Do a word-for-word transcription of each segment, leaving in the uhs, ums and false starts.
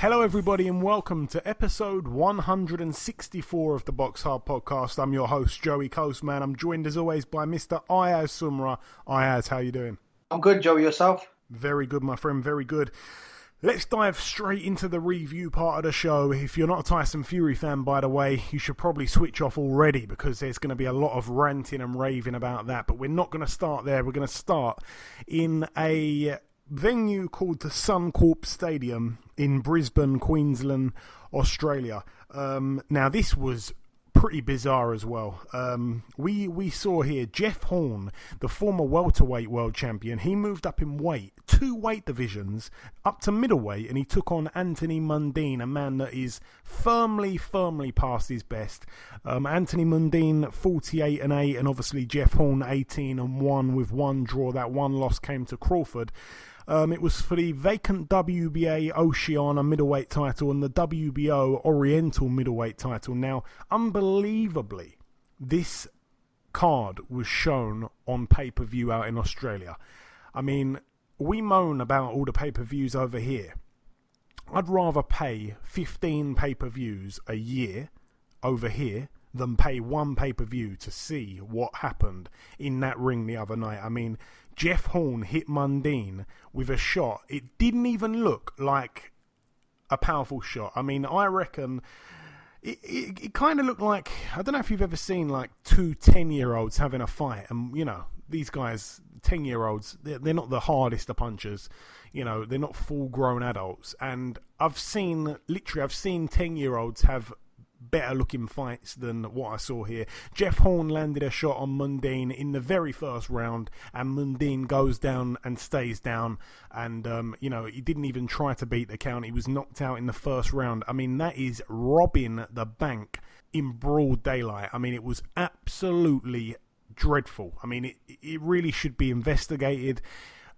Hello everybody and welcome to episode one hundred sixty-four of the Box Hard Podcast. I'm your host Joey Coastman. I'm joined as always by Mister Ayaz Sumra. Ayaz, how you doing? I'm good, Joey. Yourself? Very good, my friend. Very good. Let's dive straight into the review part of the show. If you're not a Tyson Fury fan, by the way, you should probably switch off already because there's going to be a lot of ranting and raving about that. But we're not going to start there. We're going to start in a venue called the Suncorp Stadium in Brisbane, Queensland, Australia. Um, now, this was pretty bizarre as well. Um, we we saw here Jeff Horn, the former welterweight world champion. He moved up in weight, two weight divisions, up to middleweight, and he took on Anthony Mundine, a man that is firmly, firmly past his best. Um, Anthony Mundine, forty-eight and eight, and obviously Jeff Horn, eighteen and one, with one draw. That one loss came to Crawford. Um, it was for the vacant W B A Oceana middleweight title and the W B O Oriental middleweight title. Now, unbelievably, this card was shown on pay-per-view out in Australia. I mean, we moan about all the pay-per-views over here. I'd rather pay fifteen pay-per-views a year over here than pay one pay-per-view to see what happened in that ring the other night. I mean, Jeff Horn hit Mundine with a shot. It didn't even look like a powerful shot. I mean, I reckon it, it, it kind of looked like, I don't know if you've ever seen like two ten-year-olds having a fight. And, you know, these guys, ten-year-olds, they're, they're not the hardest of punchers. You know, they're not full-grown adults. And I've seen, literally, I've seen ten-year-olds have better looking fights than what I saw here. Jeff Horn landed a shot on Mundine in the very first round and Mundine goes down and stays down and um, you know, he didn't even try to beat the count. He was knocked out in the first round. I mean, that is robbing the bank in broad daylight. I mean, it was absolutely dreadful. I mean, it, it really should be investigated.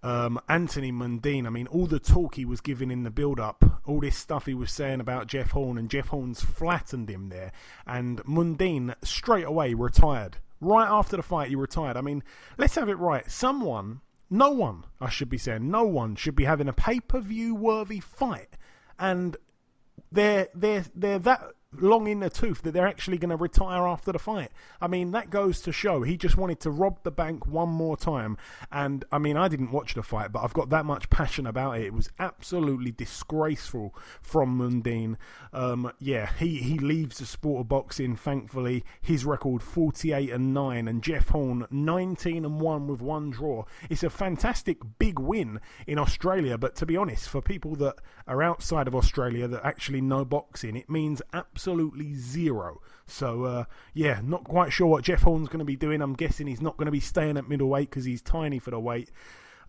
Um, Anthony Mundine, I mean, all the talk he was giving in the build-up, all this stuff he was saying about Jeff Horn, and Jeff Horn's flattened him there, and Mundine straight away retired. Right after the fight, he retired. I mean, let's have it right. Someone, no one, I should be saying, no one should be having a pay-per-view worthy fight, and they're, they're, they're that long in the tooth that they're actually going to retire after the fight. I mean, that goes to show he just wanted to rob the bank one more time. And I mean, I didn't watch the fight, but I've got that much passion about it. It was absolutely disgraceful from Mundine. Um, yeah, he, he leaves the sport of boxing, thankfully. His record forty-eight and nine, and Jeff Horn nineteen and one with one draw. It's a fantastic big win in Australia, but to be honest, for people that are outside of Australia that actually know boxing, it means absolutely Absolutely zero. So, uh, yeah, not quite sure what Jeff Horn's going to be doing. I'm guessing he's not going to be staying at middleweight because he's tiny for the weight.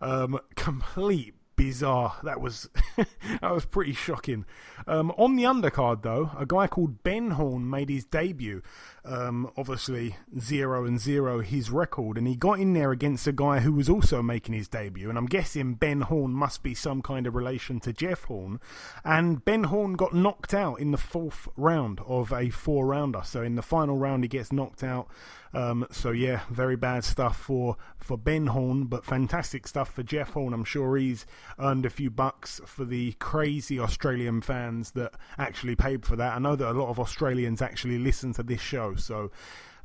Um, complete bizarre. That was that was pretty shocking. Um, on the undercard, though, a guy called Ben Horn made his debut. Um, obviously, zero and zero his record, and he got in there against a guy who was also making his debut. And I'm guessing Ben Horn must be some kind of relation to Jeff Horn. And Ben Horn got knocked out in the fourth round of a four-rounder. So in the final round, he gets knocked out. Um, so, yeah, very bad stuff for, for Ben Horn, but fantastic stuff for Jeff Horn. I'm sure he's earned a few bucks for the crazy Australian fans that actually paid for that. I know that a lot of Australians actually listen to this show. So,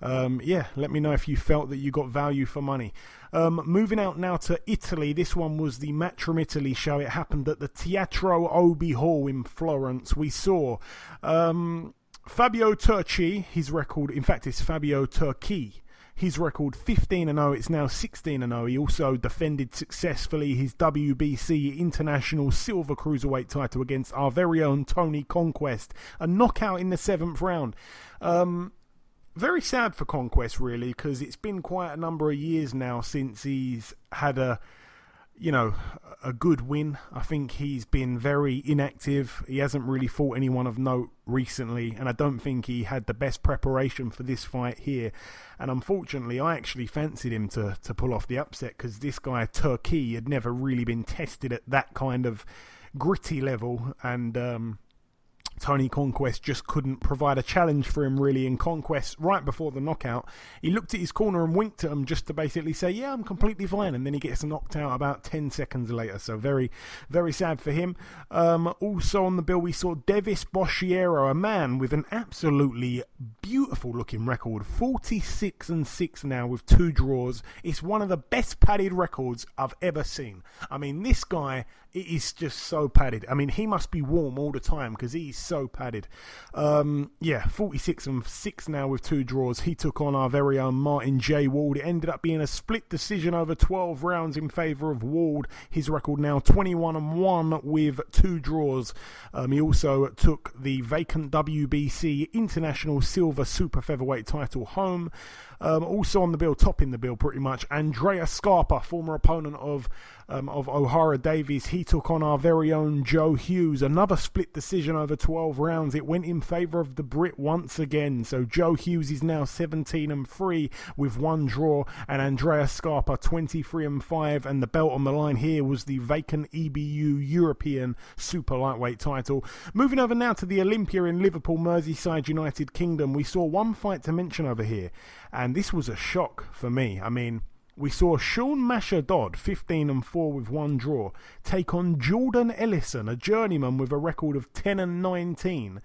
um, yeah, let me know if you felt that you got value for money. Um, moving out now to Italy. This one was the Match from Italy show. It happened at the Teatro Obi Hall in Florence. We saw... Um, Fabio Turchi, his record, in fact, it's Fabio Turchi. His record fifteen and oh, it's now sixteen and oh. He also defended successfully his W B C International Silver Cruiserweight title against our very own Tony Conquest. A knockout in the seventh round. Um, very sad for Conquest, really, because it's been quite a number of years now since he's had a... you know, a good win. I think he's been very inactive. He hasn't really fought anyone of note recently, and I don't think he had the best preparation for this fight here. And unfortunately, I actually fancied him to, to pull off the upset, because this guy, Turchi, had never really been tested at that kind of gritty level, and um, Tony Conquest just couldn't provide a challenge for him, really. And Conquest, right before the knockout, he looked at his corner and winked at him just to basically say, yeah, I'm completely fine. And then he gets knocked out about ten seconds later. So very, very sad for him. Um, also on the bill, we saw Devis Boschiero, a man with an absolutely beautiful looking record. forty-six and six now with two draws. It's one of the best padded records I've ever seen. I mean, this guy, it is just so padded. I mean, he must be warm all the time, because he's so padded. Um, yeah, forty-six and six now with two draws. He took on our very own Martin J. Ward. It ended up being a split decision over twelve rounds in favour of Ward. His record now twenty-one and one with two draws. Um, he also took the vacant W B C International Silver Super Featherweight title home. Um, also on the bill, topping the bill pretty much, Andrea Scarpa, former opponent of um, of O'Hara Davies. He took on our very own Joe Hughes. Another split decision over twelve rounds. It went in favour of the Brit once again. So Joe Hughes is now seventeen and three with one draw, and Andrea Scarpa twenty-three and five. And the belt on the line here was the vacant E B U European Super Lightweight title. Moving over now to the Olympia in Liverpool, Merseyside, United Kingdom. We saw one fight to mention over here, and this was a shock for me. I mean, we saw Sean Masha Dodd, fifteen and four with one draw, take on Jordan Ellison, a journeyman with a record of ten and nineteen.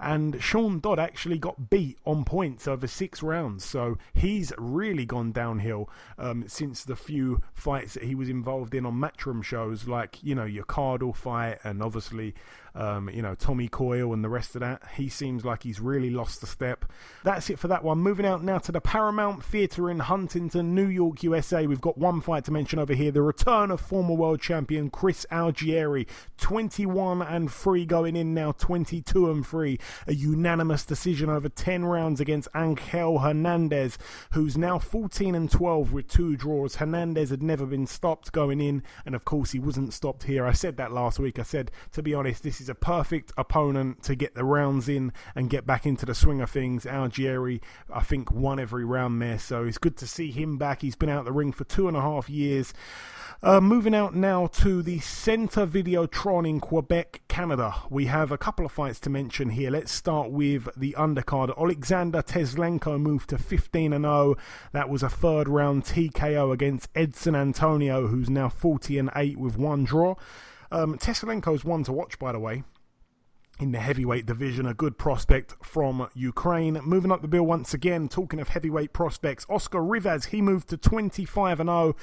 And Sean Dodd actually got beat on points over six rounds. So he's really gone downhill um, since the few fights that he was involved in on Matchroom shows, like, you know, your Cardle fight and obviously, um, you know, Tommy Coyle and the rest of that. He seems like he's really lost a step. That's it for that one. Moving out now to the Paramount Theatre in Huntington, New York, U S. U S A, we've got one fight to mention over here. The return of former world champion Chris Algieri, twenty-one and three going in now, twenty-two and three. A unanimous decision over ten rounds against Angel Hernandez, who's now fourteen and twelve with two draws. Hernandez had never been stopped going in, and of course he wasn't stopped here. I said that last week. I said, to be honest, this is a perfect opponent to get the rounds in and get back into the swing of things. Algieri, I think, won every round there, so it's good to see him back. He's been out the ring for two and a half years. Uh, moving out now to the Centre Videotron in Quebec, Canada. We have a couple of fights to mention here. Let's start with the undercard. Oleksandr Teslenko moved to fifteen and oh. That was a third round T K O against Edson Antonio, who's now forty and eight with one draw. Um, Teslenko's one to watch, by the way, in the heavyweight division, a good prospect from Ukraine. Moving up the bill once again, talking of heavyweight prospects, Oscar Rivas, he moved to twenty-five and oh,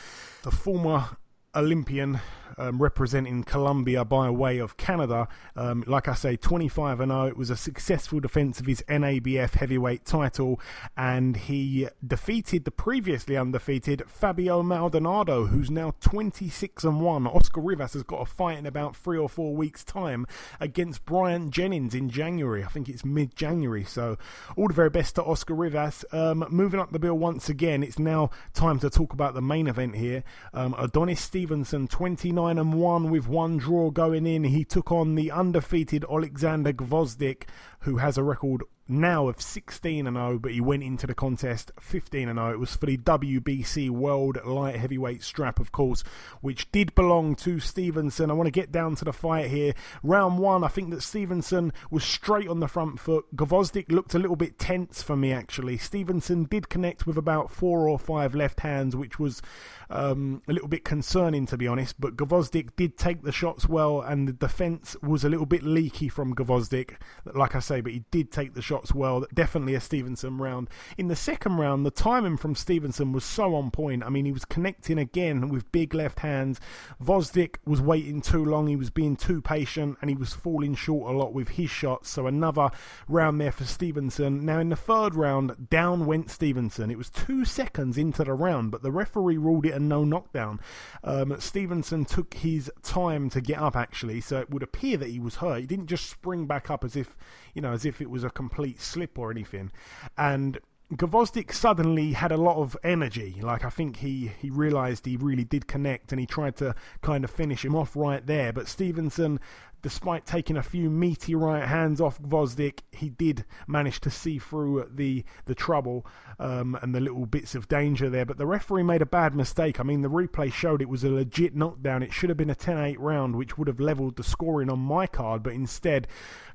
the former Olympian um, representing Colombia by way of Canada. Um, like I say, twenty-five and oh. It was a successful defense of his N A B F heavyweight title, and he defeated the previously undefeated Fabio Maldonado, who's now twenty-six and one. Oscar Rivas has got a fight in about three or four weeks' time against Brian Jennings in January. I think it's mid-January. So all the very best to Oscar Rivas. Um, moving up the bill once again, it's now time to talk about the main event here. Um, Adonis Stevenson Stevenson, twenty-nine and one with one draw going in. He took on the undefeated Oleksandr Gvozdyk, who has a record now of sixteen and oh, but he went into the contest fifteen and oh. It was for the W B C World Light Heavyweight strap, of course, which did belong to Stevenson. I want to get down to the fight here. Round one, I think that Stevenson was straight on the front foot. Gvozdyk looked a little bit tense for me, actually. Stevenson did connect with about four or five left hands, which was um, a little bit concerning, to be honest, but Gvozdyk did take the shots well, and the defense was a little bit leaky from Gvozdyk, like I say, but he did take the shots well. Definitely a Stevenson round. In the second round, the timing from Stevenson was so on point. I mean, he was connecting again with big left hands. Gvozdyk was waiting too long. He was being too patient, and he was falling short a lot with his shots. So another round there for Stevenson. Now in the third round, down went Stevenson. It was two seconds into the round, but the referee ruled it a no knockdown. Um, Stevenson took his time to get up, actually, so it would appear that he was hurt. He didn't just spring back up as if, you know, as if it was a complete slip or anything. And Gvozdyk suddenly had a lot of energy. Like, I think he, he realised he really did connect, and he tried to kind of finish him off right there. But Stevenson, despite taking a few meaty right hands off Gvozdyk, he did manage to see through the the trouble um, and the little bits of danger there. But the referee made a bad mistake. I mean, the replay showed it was a legit knockdown. It should have been a ten eight round, which would have levelled the scoring on my card. But instead,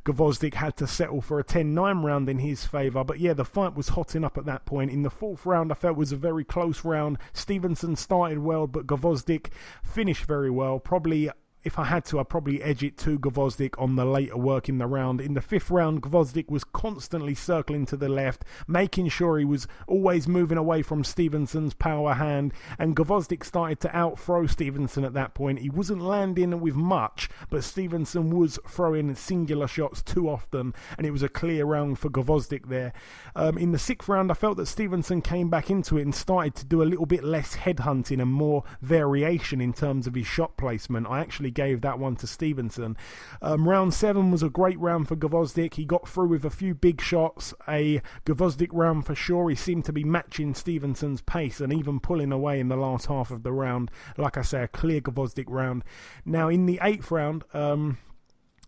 Gvozdyk had to settle for a ten nine round in his favour. But yeah, the fight was hotting up at that point. In the fourth round, I felt was a very close round. Stevenson started well, but Gvozdyk finished very well. Probably, if I had to, I'd probably edge it to Gvozdyk on the later work in the round. In the fifth round, Gvozdyk was constantly circling to the left, making sure he was always moving away from Stevenson's power hand, and Gvozdyk started to out-throw Stevenson at that point. He wasn't landing with much, but Stevenson was throwing singular shots too often, and it was a clear round for Gvozdyk there. Um, in the sixth round, I felt that Stevenson came back into it and started to do a little bit less headhunting and more variation in terms of his shot placement. I actually gave that one to Stevenson. Um, round seven was a great round for Gvozdyk. He got through with a few big shots, a Gvozdyk round for sure. He seemed to be matching Stevenson's pace and even pulling away in the last half of the round. Like I say, a clear Gvozdyk round. Now in the eighth round, um,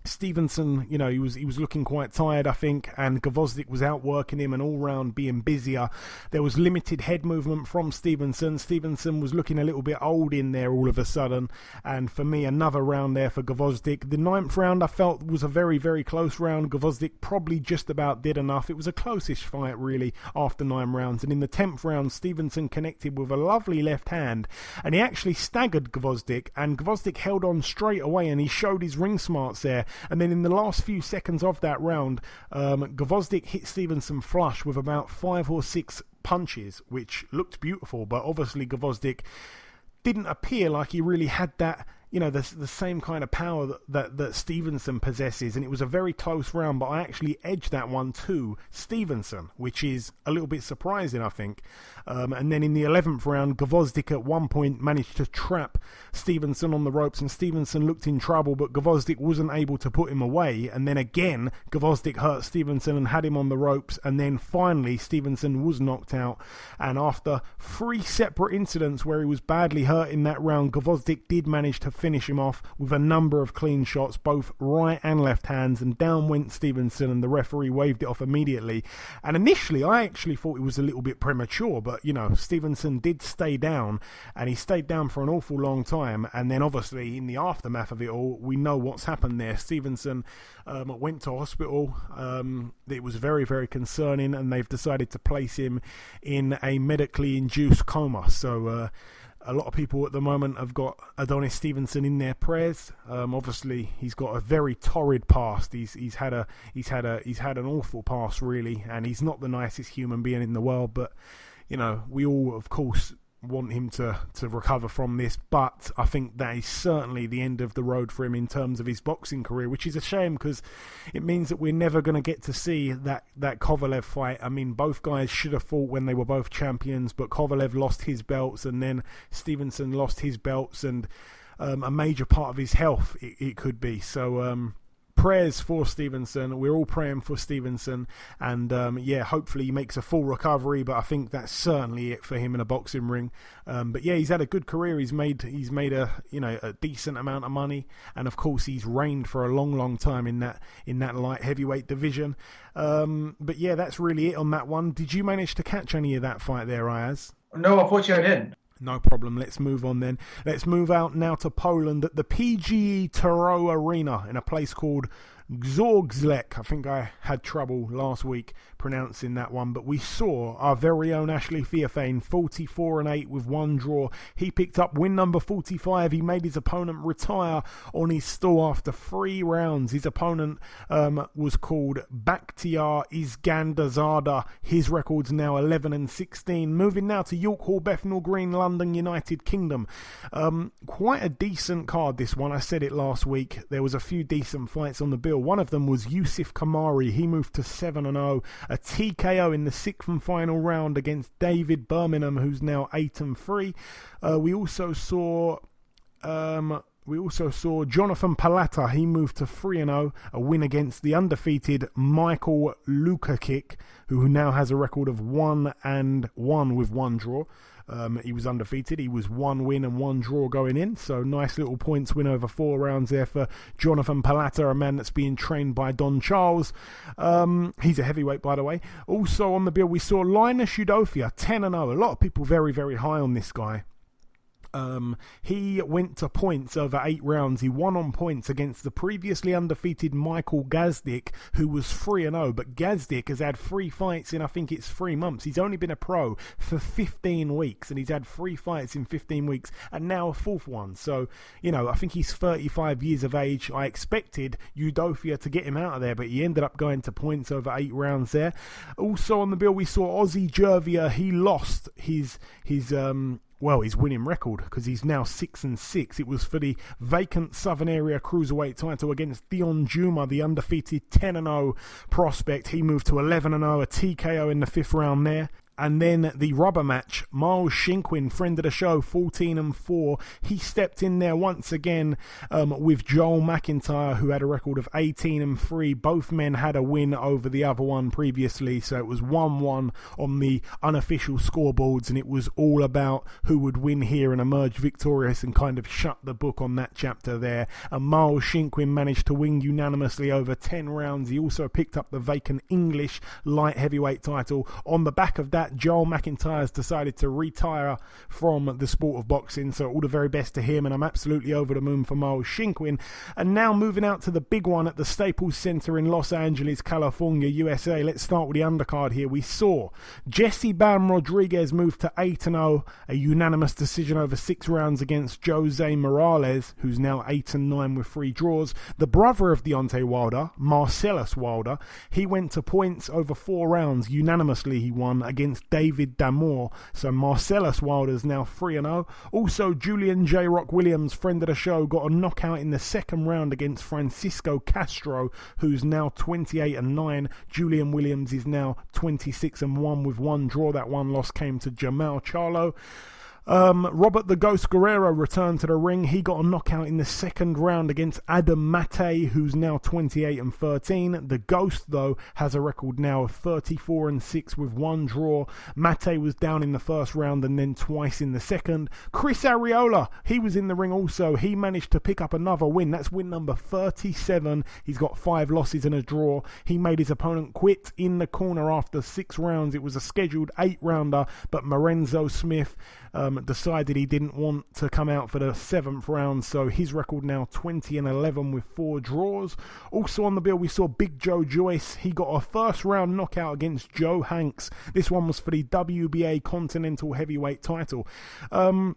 Stevenson, you know, he was he was looking quite tired, I think, and Gvozdyk was outworking him and all round being busier. There was limited head movement from Stevenson. Stevenson was looking a little bit old in there all of a sudden, and for me, another round there for Gvozdyk. The ninth round, I felt, was a very, very close round. Gvozdyk probably just about did enough. It was a close-ish fight, really, after nine rounds. And in the tenth round, Stevenson connected with a lovely left hand, and he actually staggered Gvozdyk, and Gvozdyk held on straight away, and he showed his ring smarts there. And then in the last few seconds of that round, um, Gvozdyk hit Stevenson flush with about five or six punches, which looked beautiful. But obviously Gvozdyk didn't appear like he really had that, you know, the, the same kind of power that, that, that Stevenson possesses. And it was a very close round, but I actually edged that one to Stevenson, which is a little bit surprising, I think. Um, and then in the eleventh round, Gvozdyk at one point managed to trap Stevenson on the ropes, and Stevenson looked in trouble, but Gvozdyk wasn't able to put him away. And then again, Gvozdyk hurt Stevenson and had him on the ropes. And then finally, Stevenson was knocked out. And after three separate incidents where he was badly hurt in that round, Gvozdyk did manage to finish him off with a number of clean shots, both right and left hands, and down went Stevenson, and the referee waved it off immediately. And initially I actually thought it was a little bit premature, but you know, Stevenson did stay down, and he stayed down for an awful long time. And then obviously in the aftermath of it all, we know what's happened there. Stevenson um, went to hospital. Um, it was very, very concerning, and they've decided to place him in a medically induced coma. So uh a lot of people at the moment have got Adonis Stevenson in their prayers. Um, obviously, he's got a very torrid past. He's he's had a he's had a he's had an awful past, really, and he's not the nicest human being in the world. But you know, we all, of course, want him to to recover from this. But I think that is certainly the end of the road for him in terms of his boxing career, which is a shame because it means that we're never going to get to see that that Kovalev fight. I mean, both guys should have fought when they were both champions, but Kovalev lost his belts, and then Stevenson lost his belts, and um, a major part of his health it, it could be. So um prayers for Stevenson. We're all praying for Stevenson, and um, yeah, hopefully he makes a full recovery. But I think that's certainly it for him in a boxing ring. Um, but yeah, he's had a good career. He's made he's made a you know a decent amount of money, and of course he's reigned for a long, long time in that in that light heavyweight division. Um, but yeah, that's really it on that one. Did you manage to catch any of that fight there, Ayaz? No, unfortunately, I didn't. No problem. Let's move on then. Let's move out now to Poland at the P G E Toro Arena in a place called Gzorzlek. I think I had trouble last week pronouncing that one, but we saw our very own Ashley Fiafane, forty-four and eight with one draw. He picked up win number forty-five. He made his opponent retire on his stool after three rounds. His opponent um, was called Bakhtiar Isganderzada. His record's now eleven and sixteen. Moving now to York Hall, Bethnal Green, London, United Kingdom. Um, quite a decent card, this one. I said it last week. There was a few decent fights on the bill. One of them was Yusuf Kamari. He moved to seven and oh. A T K O in the sixth and final round against David Birmingham, who's now eight and three. Uh, we also saw um, We also saw Jonathan Palata. He moved to three and oh, a win against the undefeated Michael Lukakic, who now has a record of one and one with one draw. Um, he was undefeated. He was one win and one draw going in. So nice little points win over four rounds there for Jonathan Palata, a man that's being trained by Don Charles. Um, he's a heavyweight, by the way. Also on the bill, we saw Linus Udofia, ten and oh. A lot of people very, very high on this guy. Um, he went to points over eight rounds. He won on points against the previously undefeated Michael Gvozdyk, who was three and oh, but Gvozdyk has had three fights in, I think it's three months. He's only been a pro for fifteen weeks, and he's had three fights in fifteen weeks, and now a fourth one. So, you know, I think he's thirty-five years of age. I expected Udofia to get him out of there, but he ended up going to points over eight rounds there. Also on the bill, we saw Ozzy Gervia. He lost his, his, um, well, his winning record, because he's now six and six. It was for the vacant Southern Area Cruiserweight title against Dion Juma, the undefeated ten and oh prospect. He moved to eleven and oh, a T K O in the fifth round there. And then the rubber match, Miles Shinkwin, friend of the show, fourteen and four. He stepped in there once again um, with Joel McIntyre, who had a record of eighteen and three. Both men had a win over the other one previously, so it was one one on the unofficial scoreboards, and it was all about who would win here and emerge victorious and kind of shut the book on that chapter there. And Miles Shinkwin managed to win unanimously over ten rounds. He also picked up the vacant English light heavyweight title. On the back of that, Joel McIntyre's decided to retire from the sport of boxing, so all the very best to him, and I'm absolutely over the moon for Miles Shinkwin. And now moving out to the big one at the Staples Center in Los Angeles, California, U S A. Let's start with the undercard here. We saw Jesse Bam Rodriguez move to eight and oh, a unanimous decision over six rounds against Jose Morales, who's now eight and nine with three draws. The brother of Deontay Wilder, Marcellus Wilder, he went to points over four rounds. Unanimously he won against David Damore, so Marcellus Wilder's now three and oh. Also, Julian J. Rock Williams, friend of the show, got a knockout in the second round against Francisco Castro, who's now twenty-eight and nine. Julian Williams is now twenty-six and one with one draw. That one loss came to Jamal Charlo. Um, Robert the Ghost Guerrero returned to the ring. He got a knockout in the second round against Adam Mate, who's now twenty-eight and thirteen. The Ghost, though, has a record now of thirty-four and six with one draw. Mate was down in the first round and then twice in the second. Chris Arriola, he was in the ring also. He managed to pick up another win. That's win number thirty-seven. He's got five losses and a draw. He made his opponent quit in the corner after six rounds. It was a scheduled eight-rounder, but Marenzo Smith Um, decided he didn't want to come out for the seventh round, so his record now twenty and eleven with four draws. Also on the bill, we saw Big Joe Joyce. He got a first round knockout against Joe Hanks. This one was for the W B A Continental Heavyweight title. Um,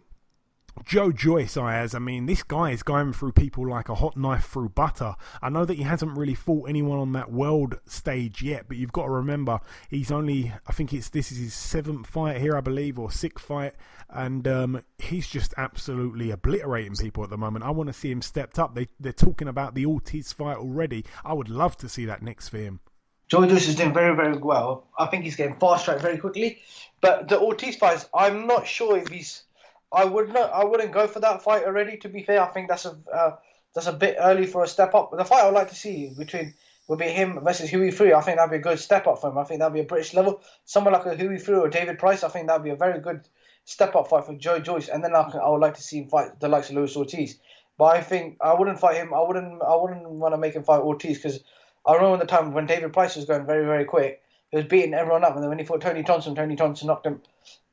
Joe Joyce, Ayaz, I mean, this guy is going through people like a hot knife through butter. I know that he hasn't really fought anyone on that world stage yet, but you've got to remember, he's only, I think it's this is his seventh fight here, I believe, or sixth fight, and um, he's just absolutely obliterating people at the moment. I want to see him stepped up. They, they're talking about the Ortiz fight already. I would love to see that next for him. Joey Joyce is doing very, very well. I think he's getting fast-tracked very quickly, but the Ortiz fights, I'm not sure if he's... I would not. I wouldn't go for that fight already. To be fair, I think that's a uh, that's a bit early for a step up. But the fight I'd like to see between would be him versus Huey Fury. I think that'd be a good step up for him. I think that'd be a British level. Someone like a Huey Fury or David Price. I think that'd be a very good step up fight for Joe Joyce. And then I, can, I would like to see him fight the likes of Luis Ortiz. But I think I wouldn't fight him. I wouldn't. I wouldn't want to make him fight Ortiz, because I remember the time when David Price was going very, very quick. He was beating everyone up, and then when he fought Tony Thompson, Tony Thompson knocked him.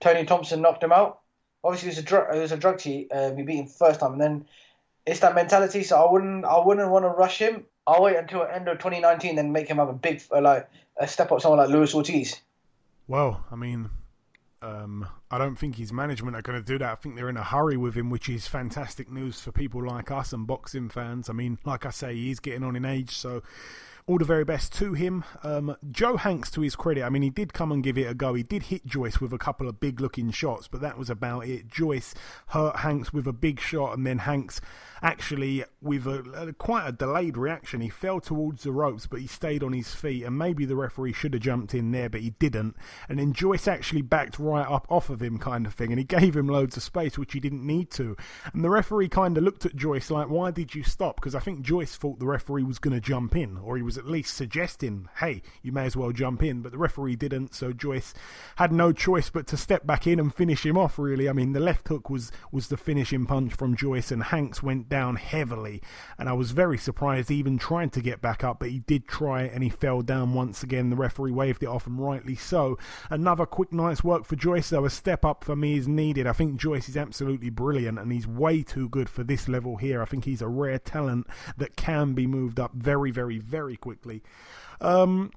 Tony Thompson knocked him out. Obviously, it was a drug. It was a drug cheat. Uh, we beat him first time, and then it's that mentality. So I wouldn't, I wouldn't want to rush him. I'll wait until the end of twenty nineteen, then make him have a big, uh, like a step up, someone like Luis Ortiz. Well, I mean, um, I don't think his management are going to do that. I think they're in a hurry with him, which is fantastic news for people like us and boxing fans. I mean, like I say, he's getting on in age, so. all the very best to him. Um, Joe Hanks, to his credit, I mean, he did come and give it a go. He did hit Joyce with a couple of big-looking shots, but that was about it. Joyce hurt Hanks with a big shot, and then Hanks actually, with a, a, quite a delayed reaction, he fell towards the ropes, but he stayed on his feet, and maybe the referee should have jumped in there, but he didn't. And then Joyce actually backed right up off of him kind of thing, and he gave him loads of space, which he didn't need to. And the referee kind of looked at Joyce like, why did you stop? Because I think Joyce thought the referee was going to jump in, or he was at least suggesting, hey, you may as well jump in, but the referee didn't, so Joyce had no choice but to step back in and finish him off, really. I mean, the left hook was, was the finishing punch from Joyce, and Hanks went down heavily, and I was very surprised he even tried to get back up, but he did try, and he fell down once again. The referee waved it off, and rightly so. Another quick night's work for Joyce, though. A step up for me is needed. I think Joyce is absolutely brilliant, and he's way too good for this level here. I think he's a rare talent that can be moved up very, very, very quickly. Um...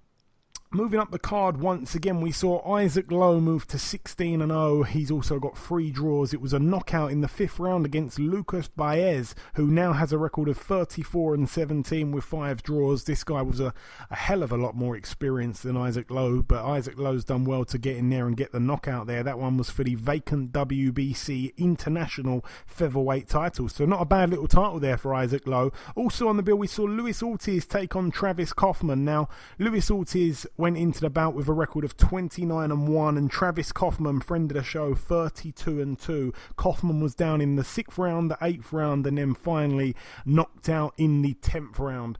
Moving up the card once again, we saw Isaac Lowe move to sixteen and oh. He's also got three draws. It was a knockout in the fifth round against Lucas Baez, who now has a record of thirty-four and seventeen with five draws. This guy was a, a hell of a lot more experienced than Isaac Lowe, but Isaac Lowe's done well to get in there and get the knockout there. That one was for the vacant W B C International Featherweight title. So not a bad little title there for Isaac Lowe. Also on the bill, we saw Luis Ortiz take on Travis Kaufman. Now, Luis Ortiz went into the bout with a record of twenty-nine and one, and Travis Kaufman, friend of the show, thirty-two and two. Kaufman was down in the sixth round, the eighth round, and then finally knocked out in the tenth round.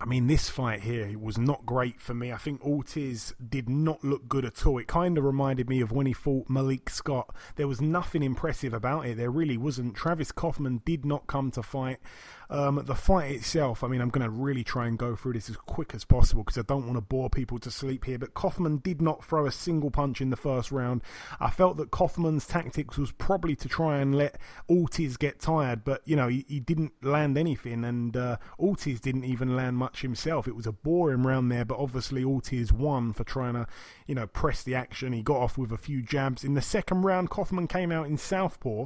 I mean, this fight here was not great for me. I think Ortiz did not look good at all. It kind of reminded me of when he fought Malik Scott. There was nothing impressive about it. There really wasn't. Travis Kaufman did not come to fight. Um, the fight itself, I mean, I'm going to really try and go through this as quick as possible because I don't want to bore people to sleep here, but Kaufman did not throw a single punch in the first round. I felt that Kaufman's tactics was probably to try and let Ortiz get tired, but, you know, he, he didn't land anything, and uh, Ortiz didn't even land much himself. It was a boring round there, but obviously Ortiz won for trying to, you know, press the action. He got off with a few jabs. In the second round, Kaufman came out in southpaw.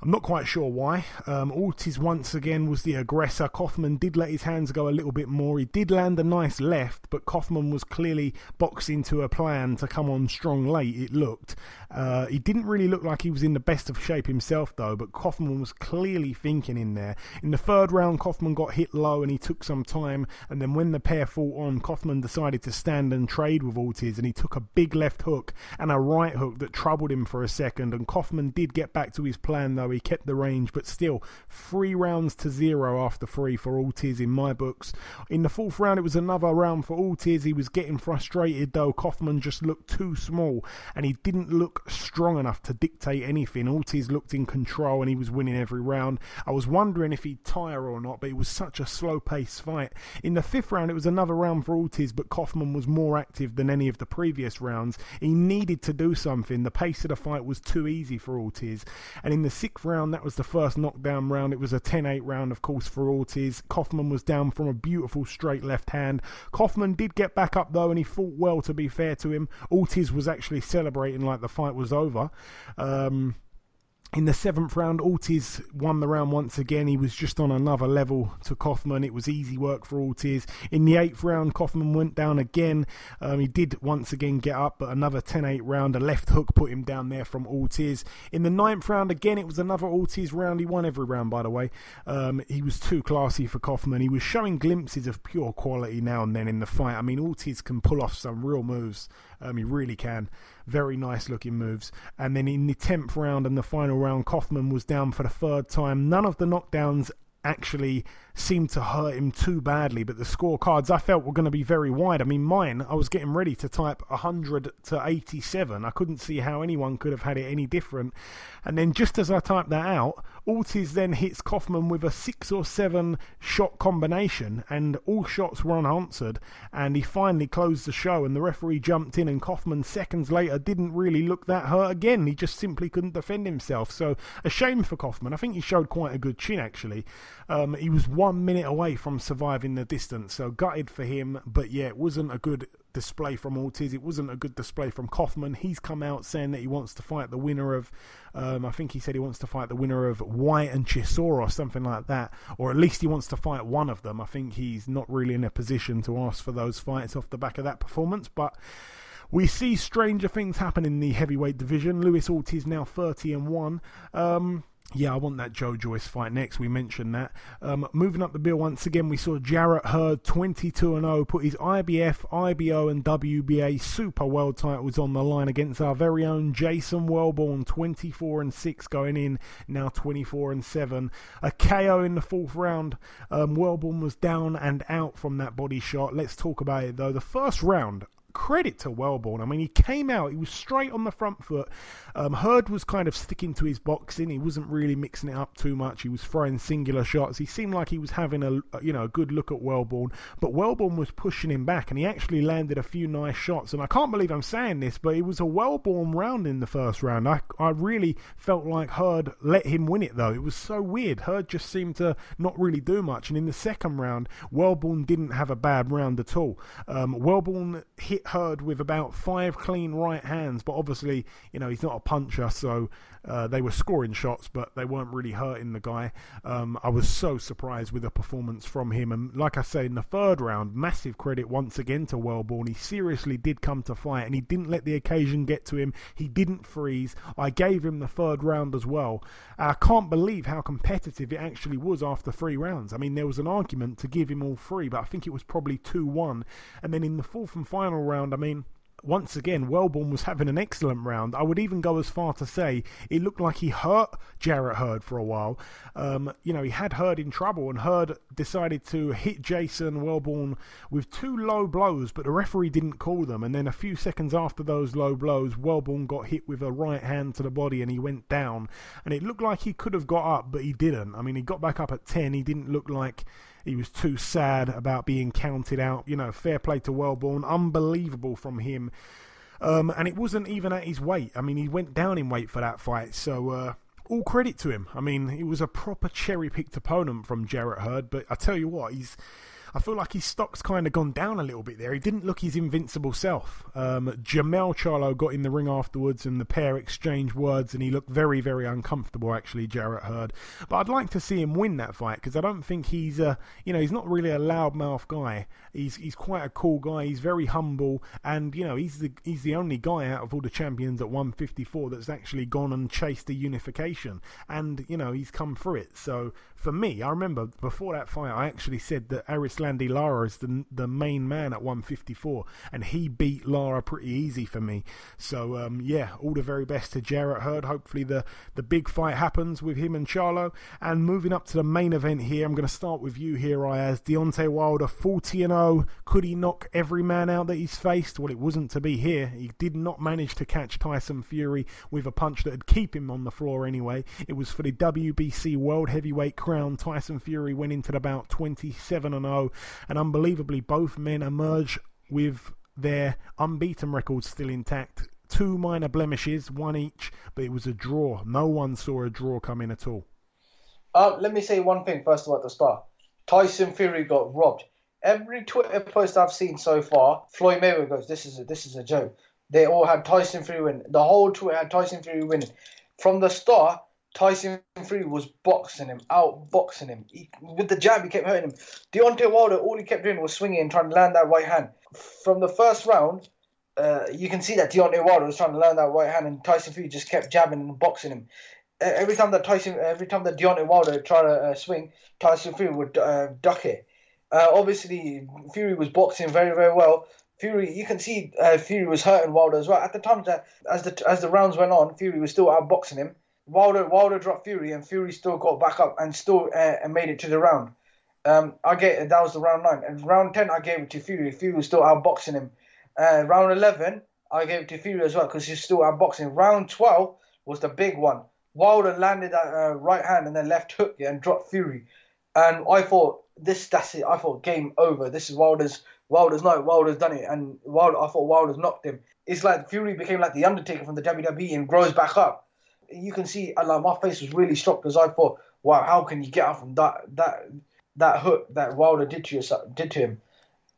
I'm not quite sure why. Um, Ortiz once again was the aggressor. Kaufman did let his hands go a little bit more. He did land a nice left, but Kaufman was clearly boxed into a plan to come on strong late, it looked. Uh, he didn't really look like he was in the best of shape himself, though, but Kaufman was clearly thinking in there. In the third round, Kaufman got hit low and he took some time, and then when the pair fought on, Kaufman decided to stand and trade with Ortiz, and he took a big left hook and a right hook that troubled him for a second, and Kaufman did get back to his plan, though. He kept the range, but still three rounds to zero after three for Ortiz in my books. In the fourth round, it was another round for Ortiz. He was getting frustrated, though. Kaufman just looked too small, and he didn't look strong enough to dictate anything. Ortiz looked in control, and he was winning every round. I was wondering if he'd tire or not, but it was such a slow-paced fight. In the fifth round, it was another round for Ortiz, but Kaufman was more active than any of the previous rounds. He needed to do something. The pace of the fight was too easy for Ortiz. And in the sixth round, that was the first knockdown round. It was a ten eight round, of course, for Ortiz. Kaufman was down from a beautiful straight left hand. Kaufman did get back up, though, and he fought well, to be fair to him. Ortiz was actually celebrating like the fight was over. Um... In the seventh round, Ortiz won the round once again. He was just on another level to Kaufman. It was easy work for Ortiz. In the eighth round, Kaufman went down again. Um, he did once again get up, but another ten eight round. A left hook put him down there from Ortiz. In the ninth round, again, it was another Ortiz round. He won every round, by the way. Um, he was too classy for Kaufman. He was showing glimpses of pure quality now and then in the fight. I mean, Ortiz can pull off some real moves. Um, he really can. Very nice looking moves. And then in the tenth round and the final round, Kaufman was down for the third time. None of the knockdowns actually seemed to hurt him too badly, but the scorecards I felt were going to be very wide. I mean, mine, I was getting ready to type one hundred to eighty-seven. I couldn't see how anyone could have had it any different. And then just as I typed that out, Ortiz then hits Kaufman with a six or seven shot combination, and all shots were unanswered, and he finally closed the show, and the referee jumped in, and Kaufman seconds later didn't really look that hurt again. He just simply couldn't defend himself. So a shame for Kaufman. I think he showed quite a good chin, actually. Um, he was one minute away from surviving the distance, so gutted for him, but yeah, it wasn't a good display from Ortiz. It wasn't a good display from Kaufman. He's come out saying that he wants to fight the winner of, um, I think he said he wants to fight the winner of White and Chisora or something like that, or at least he wants to fight one of them. I think he's not really in a position to ask for those fights off the back of that performance, but we see stranger things happen in the heavyweight division. Luis Ortiz now thirty and one. Um, yeah, I want that Joe Joyce fight next. We mentioned that. Um, moving up the bill once again, we saw Jarrett Hurd twenty-two and oh, put his I B F, I B O and W B A Super World titles on the line against our very own Jason Wellborn, twenty-four and six going in, now twenty-four and seven. A K O in the fourth round. Um, Wellborn was down and out from that body shot. Let's talk about it though. The first round, credit to Wellborn. I mean, he came out, he was straight on the front foot. Um, Hurd was kind of sticking to his boxing. He wasn't really mixing it up too much. He was throwing singular shots. He seemed like he was having a, you know, a good look at Wellborn, but Wellborn was pushing him back and he actually landed a few nice shots. And I can't believe I'm saying this, but it was a Wellborn round in the first round. I, I really felt like Hurd let him win it though. It was so weird. Hurd just seemed to not really do much. And in the second round, Wellborn didn't have a bad round at all. Um, Wellborn hit Hurd with about five clean right hands, but obviously, you know, he's not a puncher, so uh, they were scoring shots but they weren't really hurting the guy. um, I was so surprised with a performance from him, and like I say, in the third round, massive credit once again to Wellborn. He seriously did come to fight and he didn't let the occasion get to him. He didn't freeze. I gave him the third round as well. I can't believe how competitive it actually was after three rounds. I mean, there was an argument to give him all three, but I think it was probably two one, and then in the fourth and final round, I mean, once again, Wellborn was having an excellent round. I would even go as far to say it looked like he hurt Jarrett Hurd for a while. Um, you know, he had Hurd in trouble and Hurd decided to hit Jason Wellborn with two low blows, but the referee didn't call them. And then a few seconds after those low blows, Wellborn got hit with a right hand to the body and he went down. And it looked like he could have got up, but he didn't. I mean, he got back up at ten. He didn't look like he was too sad about being counted out. You know, fair play to Wellborn. Unbelievable from him. Um, and it wasn't even at his weight. I mean, he went down in weight for that fight. So, uh, all credit to him. I mean, it was a proper cherry-picked opponent from Jarrett Hurd. But I tell you what, he's... I feel like his stock's kind of gone down a little bit there. He didn't look his invincible self. Um, Jamel Charlo got in the ring afterwards and the pair exchanged words and he looked very, very uncomfortable, actually, Jarrett Hurd. But I'd like to see him win that fight because I don't think he's, a, you know, he's not really a loudmouth guy. He's he's quite a cool guy. He's very humble and, you know, he's the, he's the only guy out of all the champions at one fifty-four that's actually gone and chased a unification. And, you know, he's come through it. So for me, I remember before that fight, I actually said that Aris Landy Lara is the the main man at one fifty-four and he beat Lara pretty easy for me. So um, yeah, all the very best to Jarrett Hurd. Hopefully the, the big fight happens with him and Charlo. And moving up to the main event here, I'm going to start with you here, Ayaz. Deontay Wilder forty and oh. Could he knock every man out that he's faced? Well, it wasn't to be here. He did not manage to catch Tyson Fury with a punch that would keep him on the floor anyway. It was for the W B C World Heavyweight Crown. Tyson Fury went into the bout twenty-seven and oh. And unbelievably, both men emerge with their unbeaten records still intact. Two minor blemishes, one each, but it was a draw. No one saw a draw come in at all. Uh, let me say one thing first of all at the start. Tyson Fury got robbed. Every Twitter post I've seen so far, Floyd Mayweather goes, this is a, this is a joke. They all had Tyson Fury win. The whole Twitter had Tyson Fury winning. From the start, Tyson Fury was boxing him, outboxing him. He, with the jab, he kept hurting him. Deontay Wilder, all he kept doing was swinging and trying to land that right hand. From the first round, uh, you can see that Deontay Wilder was trying to land that right hand, and Tyson Fury just kept jabbing and boxing him. Every time that Tyson, every time that Deontay Wilder tried to uh, swing, Tyson Fury would uh, duck it. Uh, obviously, Fury was boxing very, very well. Fury, you can see uh, Fury was hurting Wilder as well. At the time that as the as the rounds went on, Fury was still outboxing him. Wilder, Wilder dropped Fury and Fury still got back up and still uh, and made it to the round. Um, I get that was the round nine and round ten I gave it to Fury. Fury was still outboxing him. Uh, round eleven I gave it to Fury as well because he's still outboxing. Round twelve was the big one. Wilder landed that uh, right hand and then left hook and dropped Fury. And I thought this that's it. I thought game over. This is Wilder's Wilder's night. Wilder's done it and Wilder. I thought Wilder's knocked him. It's like Fury became like the Undertaker from the W W E and grows back up. You can see, like, my face was really shocked because I thought, wow, how can you get out from that that that hook that Wilder did to yourself, did to him?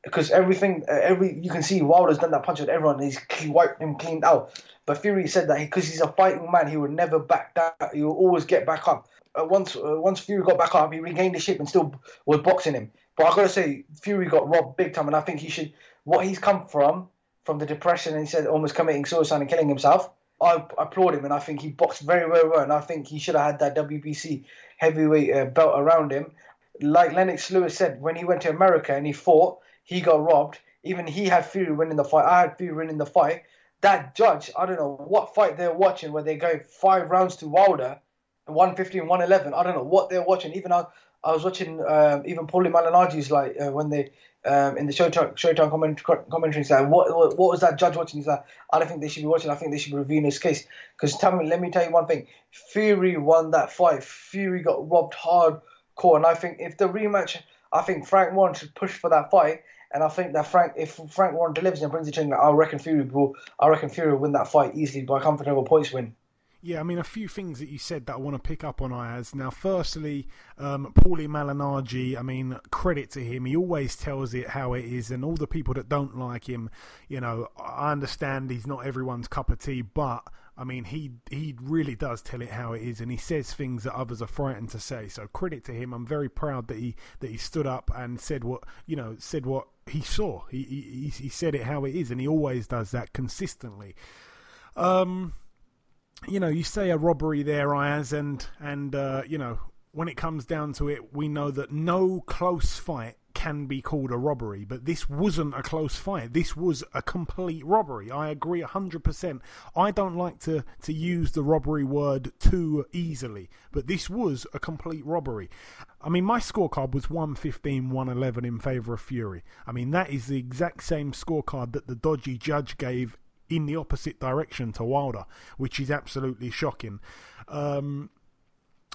because everything, every you can see Wilder's done that punch at everyone, and he's he wiped him cleaned out. But Fury said that because he's a fighting man, he would never back down. He will always get back up. Uh, once uh, once Fury got back up, he regained his shape and still was boxing him. But I gotta say, Fury got robbed big time, and I think he should. What he's come from, from the depression, and he said almost committing suicide and killing himself. I applaud him, and I think he boxed very, very well, and I think he should have had that W B C heavyweight uh, belt around him. Like Lennox Lewis said, when he went to America and he fought, he got robbed. Even he had Fury winning the fight. I had Fury winning the fight. That judge, I don't know what fight they're watching, where they go five rounds to Wilder, one fifteen, one eleven. I don't know what they're watching. Even I, I was watching um, even Paulie Malignaggi's, like uh, when they um, in the Showtime Showtime comment, commentary said, like, what, what what was that judge watching? He's like, I don't think they should be watching. I think they should be reviewing this case. Because tell me, let me tell you one thing. Fury won that fight. Fury got robbed hardcore, and I think if the rematch, I think Frank Warren should push for that fight. And I think that Frank, if Frank Warren delivers and brings the change, I reckon Fury will. I reckon Fury will win that fight easily by a comfortable points win. Yeah, I mean, a few things that you said that I want to pick up on, Ayaz. Now, firstly, um, Paulie Malignaggi, I mean, credit to him. He always tells it how it is, and all the people that don't like him, you know, I understand he's not everyone's cup of tea, but I mean, he he really does tell it how it is, and he says things that others are frightened to say. So credit to him. I'm very proud that he that he stood up and said what, you know, said what he saw. He he, he said it how it is, and he always does that consistently. Um... You know, you say a robbery there, Ayaz, and, and uh, you know, when it comes down to it, we know that no close fight can be called a robbery, but this wasn't a close fight. This was a complete robbery. I agree one hundred percent. I don't like to, to use the robbery word too easily, but this was a complete robbery. I mean, my scorecard was one fifteen, one eleven in favour of Fury. I mean, that is the exact same scorecard that the dodgy judge gave in the opposite direction to Wilder, which is absolutely shocking. Um,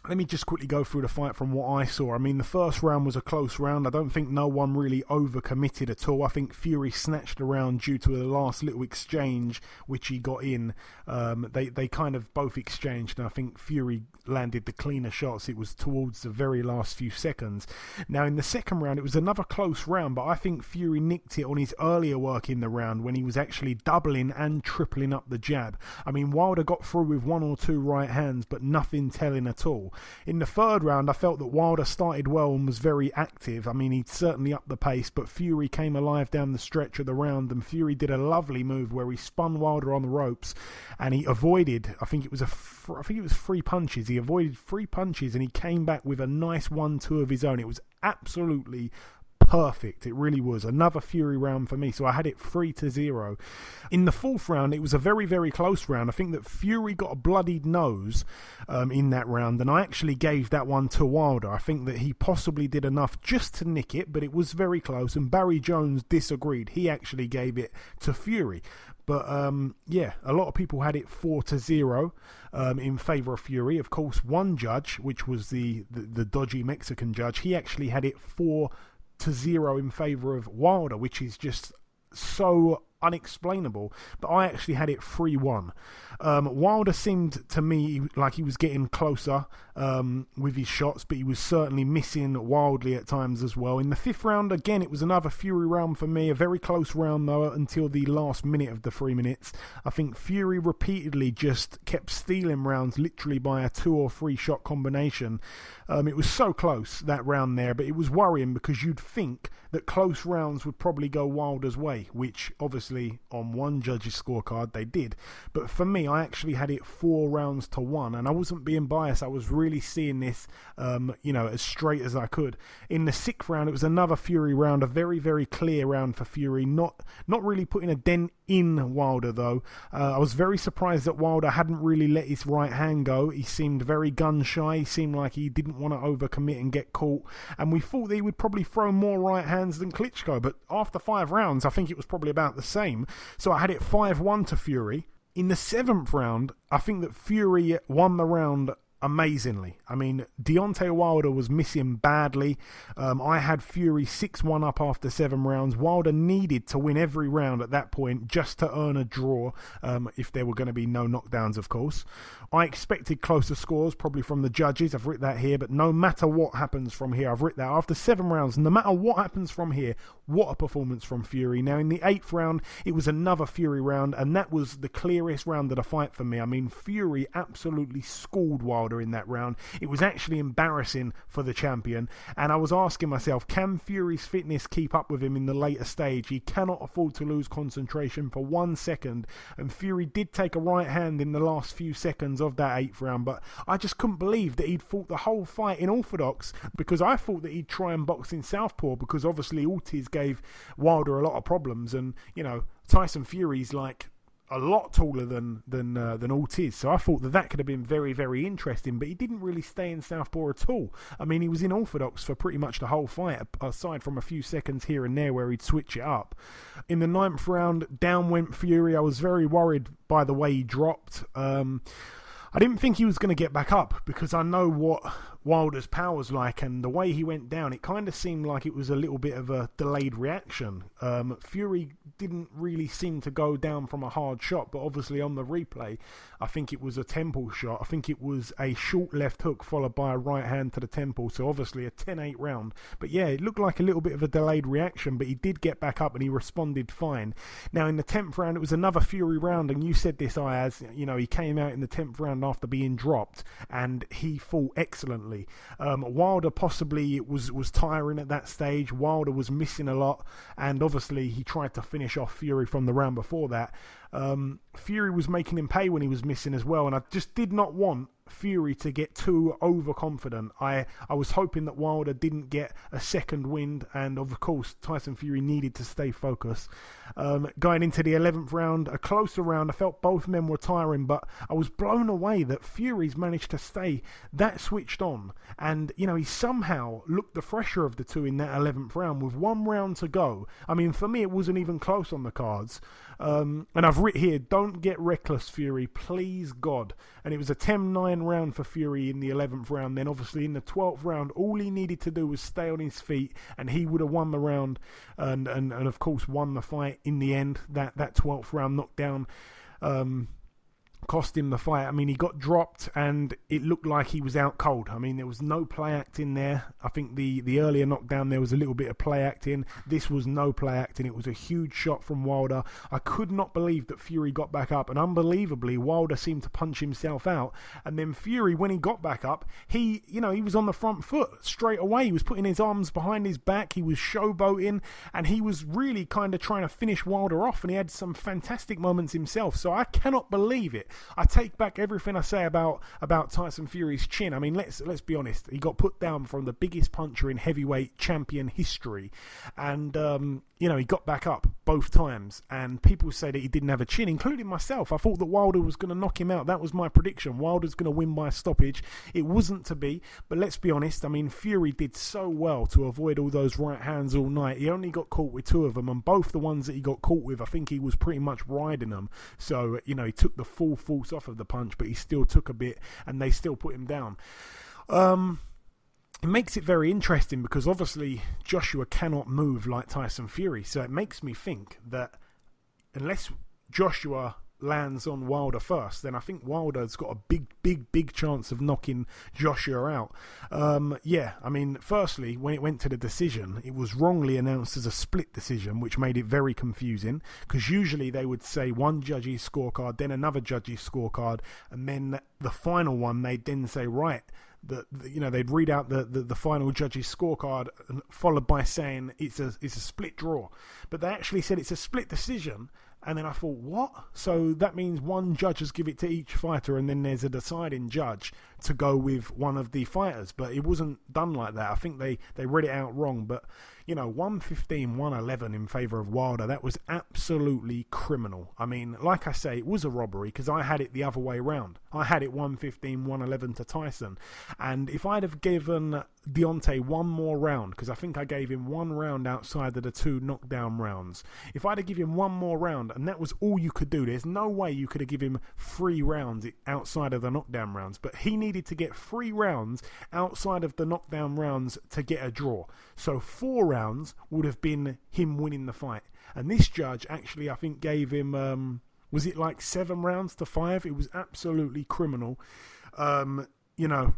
let me just quickly go through the fight from what I saw. I mean, the first round was a close round. I don't think no one really overcommitted at all. I think Fury snatched the round due to the last little exchange which he got in. Um, they, they kind of both exchanged, and I think Fury landed the cleaner shots. It was towards the very last few seconds. Now, in the second round, it was another close round, but I think Fury nicked it on his earlier work in the round when he was actually doubling and tripling up the jab. I mean, Wilder got through with one or two right hands, but nothing telling at all. In the third round, I felt that Wilder started well and was very active. I mean, he'd certainly upped the pace, but Fury came alive down the stretch of the round, and Fury did a lovely move where he spun Wilder on the ropes, and he avoided, I think it was a, I think it was three punches. He avoided three punches, and he came back with a nice one two of his own. It was absolutely perfect. It really was another Fury round for me, so I had it three to zero. In the fourth round, it was a very, very close round. I think that Fury got a bloodied nose um, in that round, and I actually gave that one to Wilder. I think that he possibly did enough just to nick it, but it was very close, and Barry Jones disagreed. He actually gave it to Fury. But, um, yeah, a lot of people had it four to zero um, in favour of Fury. Of course, one judge, which was the, the, the dodgy Mexican judge, he actually had it four to zero in favour of Wilder, which is just so unexplainable, but I actually had it three one. Um, Wilder seemed to me like he was getting closer um, with his shots, but he was certainly missing wildly at times as well. In the fifth round, again, it was another Fury round for me, a very close round though until the last minute of the three minutes. I think Fury repeatedly just kept stealing rounds literally by a two or three shot combination. Um, it was so close, that round there, but it was worrying because you'd think that close rounds would probably go Wilder's way, which obviously on one judge's scorecard they did, but for me I actually had it four rounds to one, and I wasn't being biased. I was really seeing this um, you know, as straight as I could. In the sixth round, it was another Fury round, a very, very clear round for Fury, not not really putting a dent in Wilder though. uh, I was very surprised that Wilder hadn't really let his right hand go. He seemed very gun shy. He seemed like he didn't want to overcommit and get caught, and we thought that he would probably throw more right hands than Klitschko, but after five rounds I think it was probably about the same. So I had it five one to Fury. In the seventh round, I think that Fury won the round amazingly. I mean, Deontay Wilder was missing badly. Um, I had Fury six one up after seven rounds. Wilder needed to win every round at that point just to earn a draw, um, if there were going to be no knockdowns, of course. I expected closer scores, probably from the judges. I've written that here, but no matter what happens from here, I've written that after seven rounds, no matter what happens from here, what a performance from Fury. Now, in the eighth round, it was another Fury round, and that was the clearest round of the fight for me. I mean, Fury absolutely schooled Wilder in that round. It was actually embarrassing for the champion, and I was asking myself, can Fury's fitness keep up with him in the later stage? He cannot afford to lose concentration for one second, and Fury did take a right hand in the last few seconds of that eighth round, but I just couldn't believe that he'd fought the whole fight in orthodox, because I thought that he'd try and box in southpaw, because obviously Ortiz gave Wilder a lot of problems, and, you know, Tyson Fury's like a lot taller than than uh, than Ortiz, so I thought that that could have been very, very interesting, but he didn't really stay in southpaw at all. I mean, he was in orthodox for pretty much the whole fight, aside from a few seconds here and there where he'd switch it up. In the ninth round, down went Fury. I was very worried by the way he dropped. Um, I didn't think he was going to get back up, because I know what Wilder's power's like, and the way he went down, it kind of seemed like it was a little bit of a delayed reaction. Um, Fury didn't really seem to go down from a hard shot, but obviously on the replay, I think it was a temple shot. I think it was a short left hook followed by a right hand to the temple, so obviously a ten eight round. But yeah, it looked like a little bit of a delayed reaction, but he did get back up and he responded fine. Now, in the tenth round, it was another Fury round, and you said this, Ayaz, you know, he came out in the tenth round after being dropped, and he fought excellently. Um, Wilder possibly was, was tiring at that stage. Wilder was missing a lot, and obviously he tried to finish off Fury from the round before that. Um, Fury was making him pay when he was missing as well, and I just did not want Fury to get too overconfident. I, I was hoping that Wilder didn't get a second wind, and of course Tyson Fury needed to stay focused. Um, going into the eleventh round, a closer round, I felt both men were tiring, but I was blown away that Fury's managed to stay that switched on, and you know, he somehow looked the fresher of the two in that eleventh round with one round to go. I mean, for me it wasn't even close on the cards. Um, and I've writ here, don't get reckless, Fury, please God. And it was a ten nine round for Fury in the eleventh round. Then obviously in the twelfth round, all he needed to do was stay on his feet, and he would have won the round, and, and, and of course won the fight in the end. That, that twelfth round knockdown um, cost him the fight. I mean, he got dropped and it looked like he was out cold. I mean, there was no play acting there. I think the, the earlier knockdown there was a little bit of play acting. This was no play acting. It was a huge shot from Wilder. I could not believe that Fury got back up, and unbelievably Wilder seemed to punch himself out, and then Fury, when he got back up, he, you know, he was on the front foot straight away. He was putting his arms behind his back, he was showboating, and he was really kind of trying to finish Wilder off, and he had some fantastic moments himself. So I cannot believe it. I take back everything I say about, about Tyson Fury's chin. I mean, let's let's be honest. He got put down from the biggest puncher in heavyweight champion history. And, um, you know, he got back up both times. And people say that he didn't have a chin, including myself. I thought that Wilder was going to knock him out. That was my prediction. Wilder's going to win by stoppage. It wasn't to be. But let's be honest. I mean, Fury did so well to avoid all those right hands all night. He only got caught with two of them. And both the ones that he got caught with, I think he was pretty much riding them. So, you know, he took the full force off of the punch, but he still took a bit and they still put him down. Um, it makes it very interesting, because obviously Joshua cannot move like Tyson Fury, so it makes me think that unless Joshua lands on Wilder first, then I think Wilder's got a big, big, big chance of knocking Joshua out. Um, yeah, I mean, firstly, when it went to the decision, it was wrongly announced as a split decision, which made it very confusing, because usually they would say one judge's scorecard, then another judge's scorecard, and then the final one, they'd then say, right, that, you know, they'd read out the, the, the final judge's scorecard, followed by saying it's a it's a split draw. But they actually said it's a split decision, and then I thought, what? So that means one judge has give it to each fighter, and then there's a deciding judge to go with one of the fighters. But it wasn't done like that. I think they, they read it out wrong. But, you know, one fifteen, one eleven in favour of Wilder, that was absolutely criminal. I mean, like I say, it was a robbery, because I had it the other way round. I had it one fifteen, one eleven to Tyson. And if I'd have given Deontay one more round, because I think I gave him one round outside of the two knockdown rounds. If I'd have given him one more round and that was all you could do, there's no way you could have given him three rounds outside of the knockdown rounds. But he needed to get three rounds outside of the knockdown rounds to get a draw. So four rounds would have been him winning the fight. And this judge actually, I think, gave him, um, was it like seven rounds to five? It was absolutely criminal. Um, you know,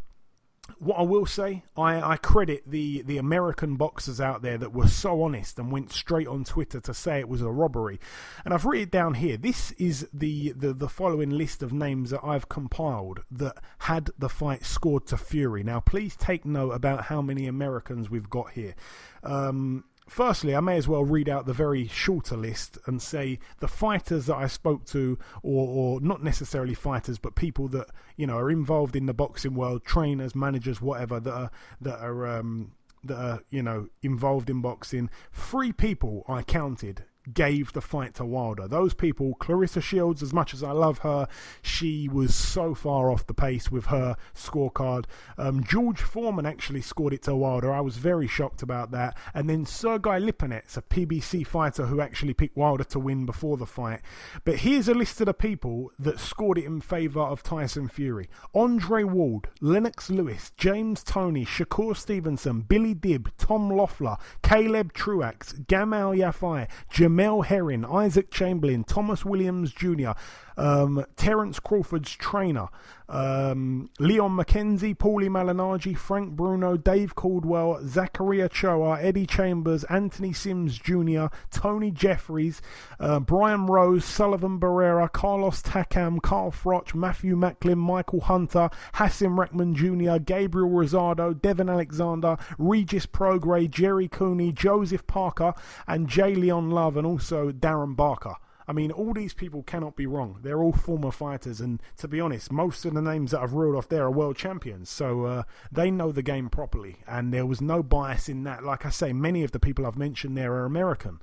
what I will say, I, I credit the, the American boxers out there that were so honest and went straight on Twitter to say it was a robbery. And I've written it down here. This is the, the, the following list of names that I've compiled that had the fight scored to Fury. Now, please take note about how many Americans we've got here. Um... Firstly, I may as well read out the very shorter list and say the fighters that I spoke to, or, or not necessarily fighters, but people that, you know, are involved in the boxing world, trainers, managers, whatever, that are that are um, that are you know involved in boxing. Three people I counted gave the fight to Wilder. Those people: Clarissa Shields, as much as I love her, she was so far off the pace with her scorecard. Um, George Foreman actually scored it to Wilder. I was very shocked about that. And then Sergei Lipinets, a P B C fighter who actually picked Wilder to win before the fight. But here's a list of the people that scored it in favour of Tyson Fury: Andre Ward, Lennox Lewis, James Toney, Shakur Stevenson, Billy Dibb, Tom Loeffler, Caleb Truax, Gamal Yafai, Jamil Mel Herring, Isaac Chamberlain, Thomas Williams Junior, um, Terence Crawford's trainer, um, Leon McKenzie, Paulie Malignaggi, Frank Bruno, Dave Caldwell, Zachariah Choa, Eddie Chambers, Anthony Sims Junior, Tony Jeffries, uh, Brian Rose, Sullivan Barrera, Carlos Takam, Carl Froch, Matthew Macklin, Michael Hunter, Hassim Rachman Junior, Gabriel Rosado, Devon Alexander, Regis Prograis, Jerry Cooney, Joseph Parker, and J. Leon Love, and also Darren Barker. I mean, all these people cannot be wrong. They're all former fighters, and to be honest, most of the names that I've reeled off there are world champions, so uh, they know the game properly, and there was no bias in that. Like I say, many of the people I've mentioned there are American,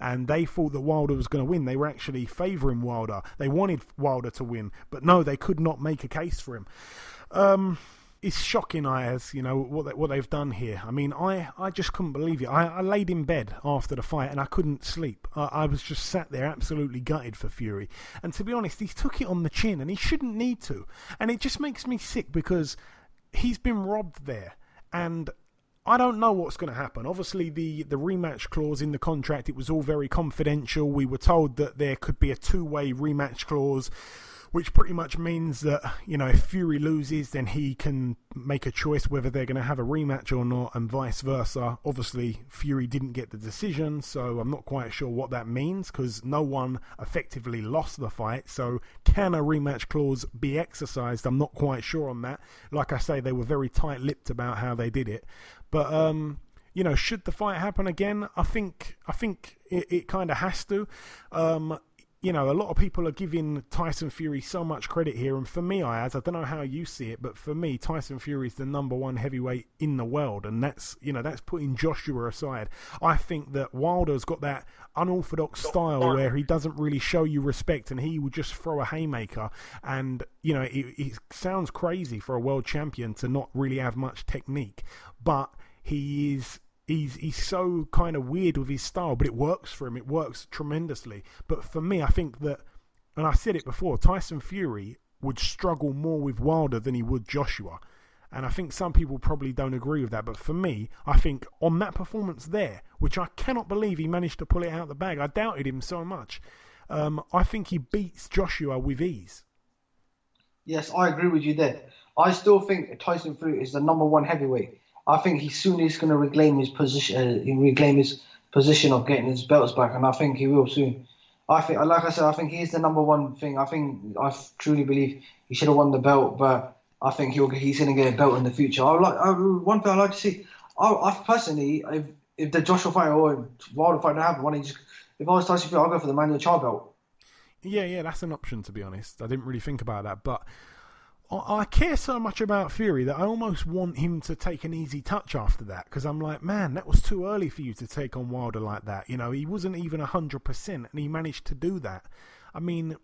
and they thought that Wilder was going to win. They were actually favouring Wilder. They wanted Wilder to win, but no, they could not make a case for him. Um... It's shocking, Ayaz, you know, what, they, what they've done here. I mean, I, I just couldn't believe it. I, I laid in bed after the fight and I couldn't sleep. I, I was just sat there absolutely gutted for Fury. And to be honest, he took it on the chin and he shouldn't need to. And it just makes me sick because he's been robbed there. And I don't know what's going to happen. Obviously, the, the rematch clause in the contract, it was all very confidential. We were told that there could be a two-way rematch clause, which pretty much means that, you know, if Fury loses, then he can make a choice whether they're going to have a rematch or not, and vice versa. Obviously, Fury didn't get the decision, so I'm not quite sure what that means, because no one effectively lost the fight. So can a rematch clause be exercised? I'm not quite sure on that. Like I say, they were very tight-lipped about how they did it. But, um, you know, should the fight happen again? I think, I think it, it kind of has to. Um... You know, a lot of people are giving Tyson Fury so much credit here. And for me, Ayaz, I don't know how you see it, but for me, Tyson Fury is the number one heavyweight in the world. And that's, you know, that's putting Joshua aside. I think that Wilder's got that unorthodox style where he doesn't really show you respect and he will just throw a haymaker. And, you know, it, it sounds crazy for a world champion to not really have much technique, but he is... He's he's so kind of weird with his style, but it works for him. It works tremendously. But for me, I think that, and I said it before, Tyson Fury would struggle more with Wilder than he would Joshua. And I think some people probably don't agree with that. But for me, I think on that performance there, which I cannot believe he managed to pull it out of the bag. I doubted him so much. Um, I think he beats Joshua with ease. Yes, I agree with you there. I still think Tyson Fury is the number one heavyweight. I think he soon is going to reclaim his position. Uh, he reclaim his position of getting his belts back, and I think he will soon. I think, like I said, I think he is the number one thing. I think I truly believe he should have won the belt, but I think he'll, he's going to get a belt in the future. I like I, one thing I like to see. I, I personally, if if the Joshua fight or Wilder fight don't happen, why don't you just, if I was Tyson Fury, I'll go for the Manuel Char belt. Yeah, yeah, that's an option. To be honest, I didn't really think about that, but I care so much about Fury that I almost want him to take an easy touch after that, because I'm like, man, that was too early for you to take on Wilder like that. You know, he wasn't even one hundred percent and he managed to do that. I mean,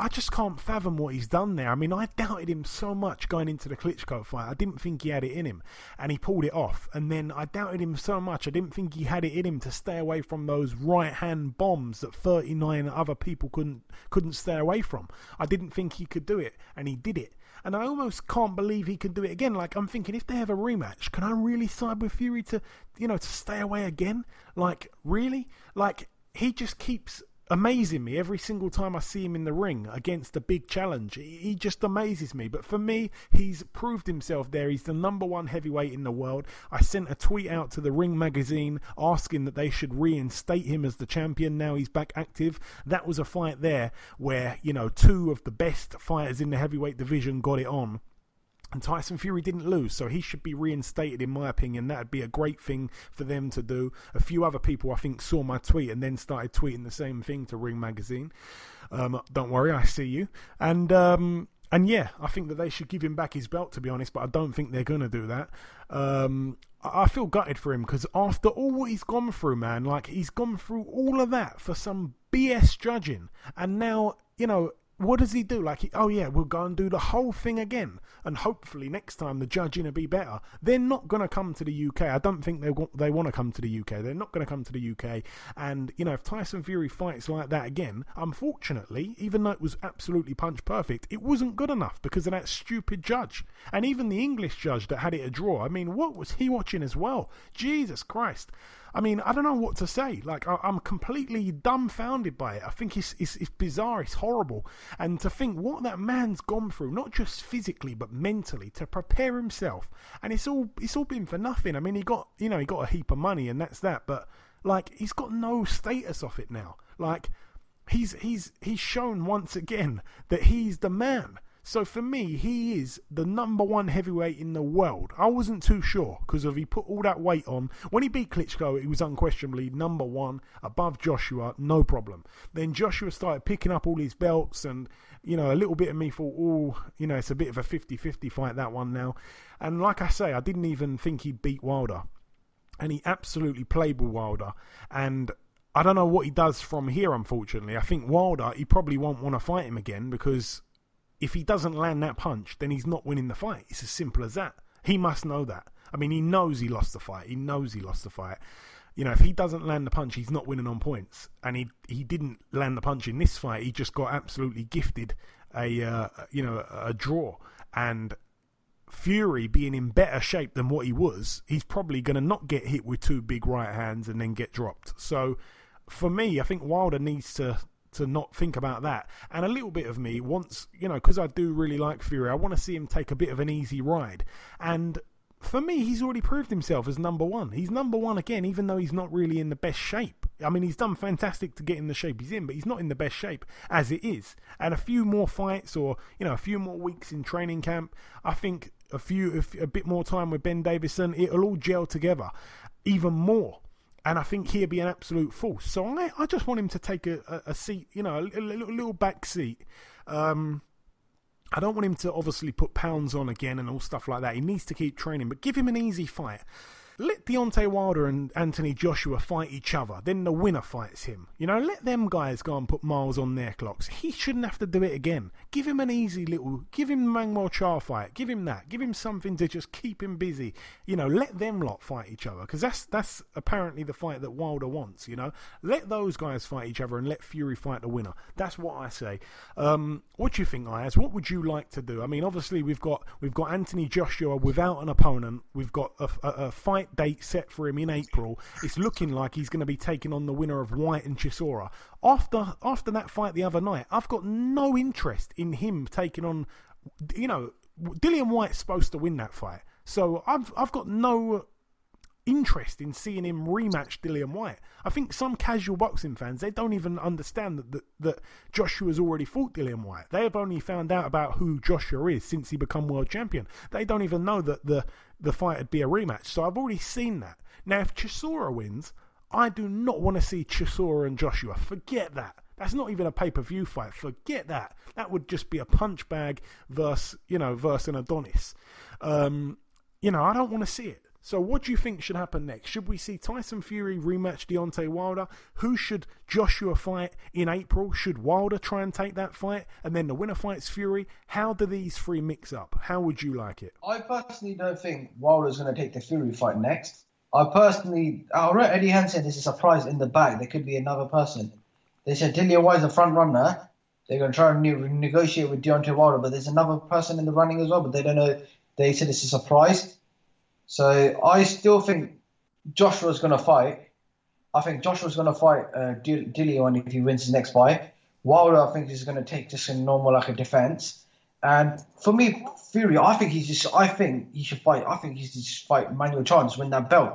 I just can't fathom what he's done there. I mean, I doubted him so much going into the Klitschko fight. I didn't think he had it in him, and he pulled it off. And then I doubted him so much. I didn't think he had it in him to stay away from those right-hand bombs that thirty-nine other people couldn't couldn't stay away from. I didn't think he could do it, and he did it. And I almost can't believe he can do it again. Like, I'm thinking, if they have a rematch, can I really side with Fury to, you know, to stay away again? Like, really? Like, he just keeps amazing me every single time I see him in the ring against a big challenge. He just amazes me. But for me, he's proved himself there. He's the number one heavyweight in the world. I sent a tweet out to the Ring magazine asking that they should reinstate him as the champion. Now he's back active. That was a fight there where, you know, two of the best fighters in the heavyweight division got it on. And Tyson Fury didn't lose, so he should be reinstated, in my opinion. That'd be a great thing for them to do. A few other people, I think, saw my tweet and then started tweeting the same thing to Ring Magazine. Um, don't worry, I see you. And, um, and yeah, I think that they should give him back his belt, to be honest, but I don't think they're going to do that. Um... I feel gutted for him, because after all what he's gone through, man, like, he's gone through all of that for some B S judging, and now, you know, what does he do? Like, he, oh yeah, we'll go and do the whole thing again, and hopefully next time the judging will be better. They're not going to come to the U K. I don't think they want, they want to come to the U K. They're not going to come to the U K. And, you know, if Tyson Fury fights like that again, unfortunately, even though it was absolutely punch perfect, it wasn't good enough because of that stupid judge. And even the English judge that had it a draw, I mean, what was he watching as well? Jesus Christ. I mean, I don't know what to say. Like, I, I'm completely dumbfounded by it. I think it's, it's it's bizarre. It's horrible. And to think what that man's gone through, not just physically but mentally, to prepare himself, and it's all it's all been for nothing. I mean, he got you know he got a heap of money, and that's that. But like, he's got no status off it now. Like, he's he's he's shown once again that he's the man. So for me, he is the number one heavyweight in the world. I wasn't too sure because of he put all that weight on. When he beat Klitschko, he was unquestionably number one above Joshua, no problem. Then Joshua started picking up all his belts and, you know, a little bit of me thought, oh, you know, it's a bit of a fifty-fifty fight, that one now. And like I say, I didn't even think he'd beat Wilder. And he absolutely played with Wilder. And I don't know what he does from here, unfortunately. I think Wilder, he probably won't want to fight him again because if he doesn't land that punch, then he's not winning the fight. It's as simple as that. He must know that. I mean, he knows he lost the fight. He knows he lost the fight. You know, if he doesn't land the punch, he's not winning on points. And he he didn't land the punch in this fight. He just got absolutely gifted a uh, you know a draw. And Fury, being in better shape than what he was, he's probably going to not get hit with two big right hands and then get dropped. So, for me, I think Wilder needs to... to not think about that. And a little bit of me wants, you know, because I do really like Fury, I want to see him take a bit of an easy ride. And for me, he's already proved himself as number one. He's number one again, even though he's not really in the best shape. I mean, he's done fantastic to get in the shape he's in, but he's not in the best shape as it is. And a few more fights or, you know, a few more weeks in training camp, I think a few, a bit more time with Ben Davison, it'll all gel together even more. And I think he'd be an absolute force. So I, I just want him to take a, a, a seat, you know, a, a little, little back seat. Um, I don't want him to obviously put pounds on again and all stuff like that. He needs to keep training, but give him an easy fight. Let Deontay Wilder and Anthony Joshua fight each other. Then the winner fights him. You know, let them guys go and put miles on their clocks. He shouldn't have to do it again. Give him an easy little... Give him Manuel Char fight. Give him that. Give him something to just keep him busy. You know, let them lot fight each other. Because that's, that's apparently the fight that Wilder wants, you know. Let those guys fight each other and let Fury fight the winner. That's what I say. Um, what do you think, Ayaz? What would you like to do? I mean, obviously, we've got, we've got Anthony Joshua without an opponent. We've got a, a, a fight date set for him in April. It's looking like he's going to be taking on the winner of White and Chisora. After after that fight the other night, I've got no interest in him taking on, you know, Dillian White's supposed to win that fight. So I've I've got no interest in seeing him rematch Dillian White. I think some casual boxing fans, they don't even understand that, that, that Joshua's already fought Dillian White. They have only found out about who Joshua is since he become world champion. They don't even know that the, the fight would be a rematch. So I've already seen that. Now, if Chisora wins, I do not want to see Chisora and Joshua. Forget that. That's not even a pay-per-view fight. Forget that. That would just be a punch bag versus, you know, versus an Adonis. Um, you know, I don't want to see it. So what do you think should happen next? Should we see Tyson Fury rematch Deontay Wilder? Who should Joshua fight in April? Should Wilder try and take that fight? And then the winner fights Fury? How do these three mix up? How would you like it? I personally don't think Wilder's going to take the Fury fight next. I personally, I read Eddie Hansen, this is a surprise in the back. There could be another person. They said Dillian White's a front runner. They're going to try and ne- negotiate with Deontay Wilder, but there's another person in the running as well, but they don't know. They said it's a surprise. So I still think Joshua's going to fight. I think Joshua's going to fight uh, Dillian if he wins his next fight. Wilder, I think, is going to take just a normal, like a defense. And for me, Fury, I think he's just. I think he should fight. I think he should just fight Manuel Chance, win that belt.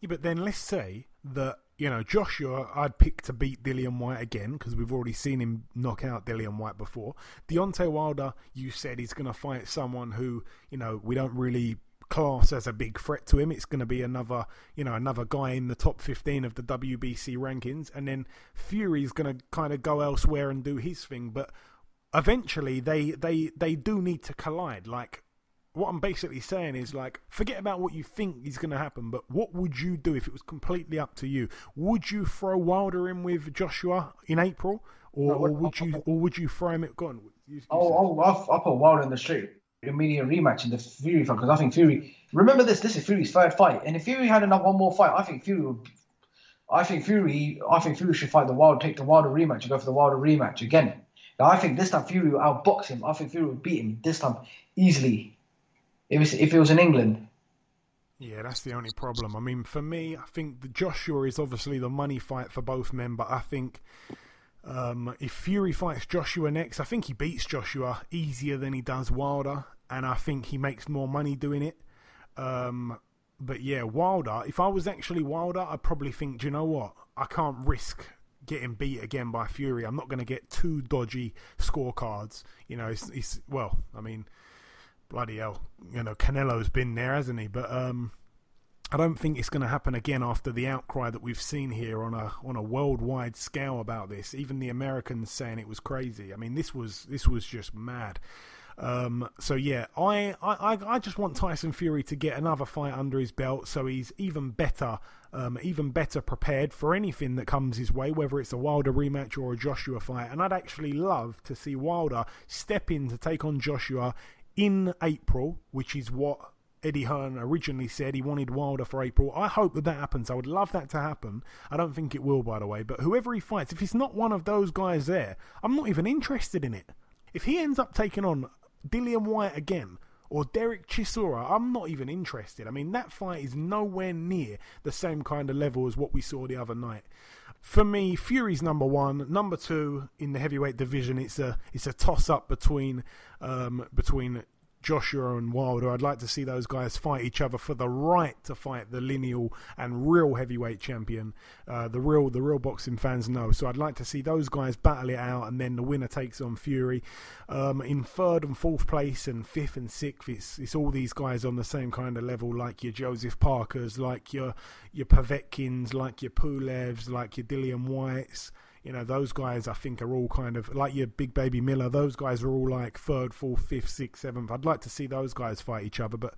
Yeah, but then let's say that, you know, Joshua, I'd pick to beat Dillian White again because we've already seen him knock out Dillian White before. Deontay Wilder, you said he's going to fight someone who, you know, we don't really class as a big threat to him. It's going to be another, you know, another guy in the top fifteen of the W B C rankings, and then Fury's going to kind of go elsewhere and do his thing. But eventually, they they they do need to collide. Like, what I'm basically saying is, like, forget about what you think is going to happen, but what would you do if it was completely up to you? Would you throw Wilder in with Joshua in April, or, no, or would I'll, you I'll, or would you throw him at gone? Oh, I'll, I'll put Wilder in the street. Immediate rematch in the Fury fight, because I think Fury. Remember this. This is Fury's third fight, and if Fury had another one more fight, I think Fury would. I think Fury. I think Fury should fight the Wilder, take the Wilder rematch, and go for the Wilder rematch again. I think this time Fury will outbox him. I think Fury will beat him this time easily. It was, if it was in England. Yeah, that's the only problem. I mean, for me, I think the Joshua is obviously the money fight for both men, but I think um, if Fury fights Joshua next, I think he beats Joshua easier than he does Wilder, and I think he makes more money doing it. Um, but yeah, Wilder, if I was actually Wilder, I'd probably think, do you know what? I can't risk getting beat again by Fury. I'm not going to get two dodgy scorecards. You know, it's, it's well, I mean, bloody hell. You know, Canelo's been there, hasn't he? But um, I don't think it's going to happen again after the outcry that we've seen here on a on a worldwide scale about this. Even the Americans saying it was crazy. I mean, this was this was just mad. Um, so yeah, I, I, I just want Tyson Fury to get another fight under his belt, so he's even better, um, even better prepared for anything that comes his way, whether it's a Wilder rematch or a Joshua fight. And I'd actually love to see Wilder step in to take on Joshua in April, which is what Eddie Hearn originally said. He wanted Wilder for April. I hope that that happens. I would love that to happen. I don't think it will, by the way. But whoever he fights, if it's not one of those guys there, I'm not even interested in it. If he ends up taking on Dillian White again, or Derek Chisora, I'm not even interested. I mean, that fight is nowhere near the same kind of level as what we saw the other night. For me, Fury's number one. Number two in the heavyweight division, it's a it's a toss-up between um, between Joshua and Wilder. I'd like to see those guys fight each other for the right to fight the lineal and real heavyweight champion. Uh, the real the real boxing fans know. So I'd like to see those guys battle it out, and then the winner takes on Fury. Um, in third and fourth place, and fifth and sixth, it's it's all these guys on the same kind of level, like your Joseph Parkers, like your your Povetkins, like your Pulevs, like your Dillian Whites. You know, those guys, I think, are all kind of like your Big Baby Miller. Those guys are all like third, fourth, fifth, sixth, seventh. I'd like to see those guys fight each other. But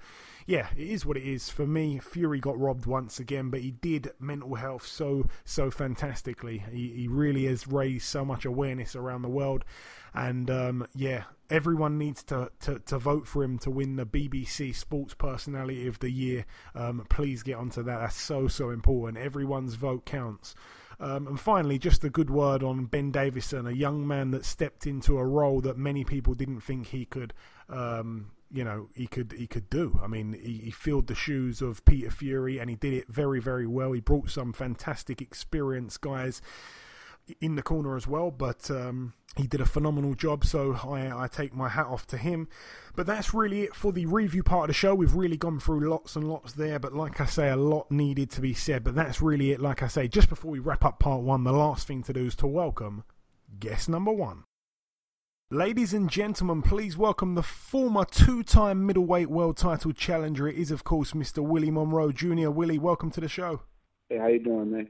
yeah, it is what it is. For me, Fury got robbed once again, but he did mental health so, so fantastically. He, he really has raised so much awareness around the world. And um, yeah, everyone needs to, to, to vote for him to win the B B C Sports Personality of the Year. Um, please get onto that. That's so, so important. Everyone's vote counts. Um, and finally, just a good word on Ben Davison, a young man that stepped into a role that many people didn't think he could, um, you know, he could he could do. I mean, he, he filled the shoes of Peter Fury, and he did it very, very well. He brought some fantastic experience, guys, in the corner as well, but um, he did a phenomenal job, so I, I take my hat off to him. But that's really it for the review part of the show. We've really gone through lots and lots there, but like I say, a lot needed to be said. But that's really it. Like I say, just before we wrap up part one, the last thing to do is to welcome guest number one. Ladies and gentlemen, please welcome the former two-time middleweight world title challenger. It is, of course, Mister Willie Monroe Junior Willie, welcome to the show. Hey, how you doing, man?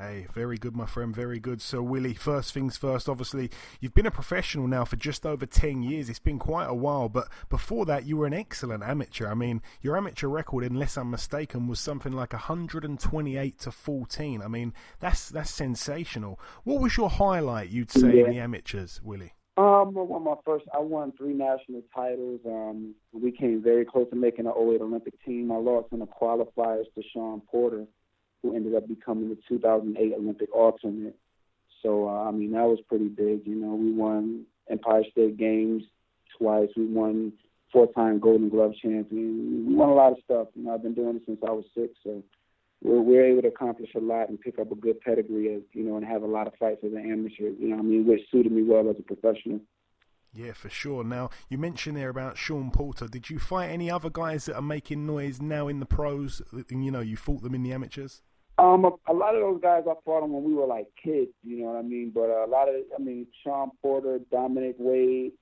Hey, very good, my friend, very good. So, Willie, first things first, obviously, you've been a professional now for just over ten years. It's been quite a while, but before that, you were an excellent amateur. I mean, your amateur record, unless I'm mistaken, was something like one twenty-eight to fourteen. I mean, that's that's sensational. What was your highlight, you'd say, yeah. in the amateurs, Willie? Um, I won my first, I won three national titles. Um, we came very close to making an oh eight Olympic team. I lost in the qualifiers to Sean Porter, who ended up becoming the two thousand eight Olympic alternate. So, uh, I mean, that was pretty big. You know, we won Empire State Games twice. We won four-time Golden Glove champion. We won a lot of stuff. You know, I've been doing it since I was six. So we're, we're able to accomplish a lot and pick up a good pedigree, as, you know, and have a lot of fights as an amateur, you know what I mean, which suited me well as a professional. Yeah, for sure. Now, you mentioned there about Sean Porter. Did you fight any other guys that are making noise now in the pros? You know, you fought them in the amateurs? Um, a, a lot of those guys I fought them when we were like kids, you know what I mean? But a lot of, I mean, Sean Porter, Dominic Wade,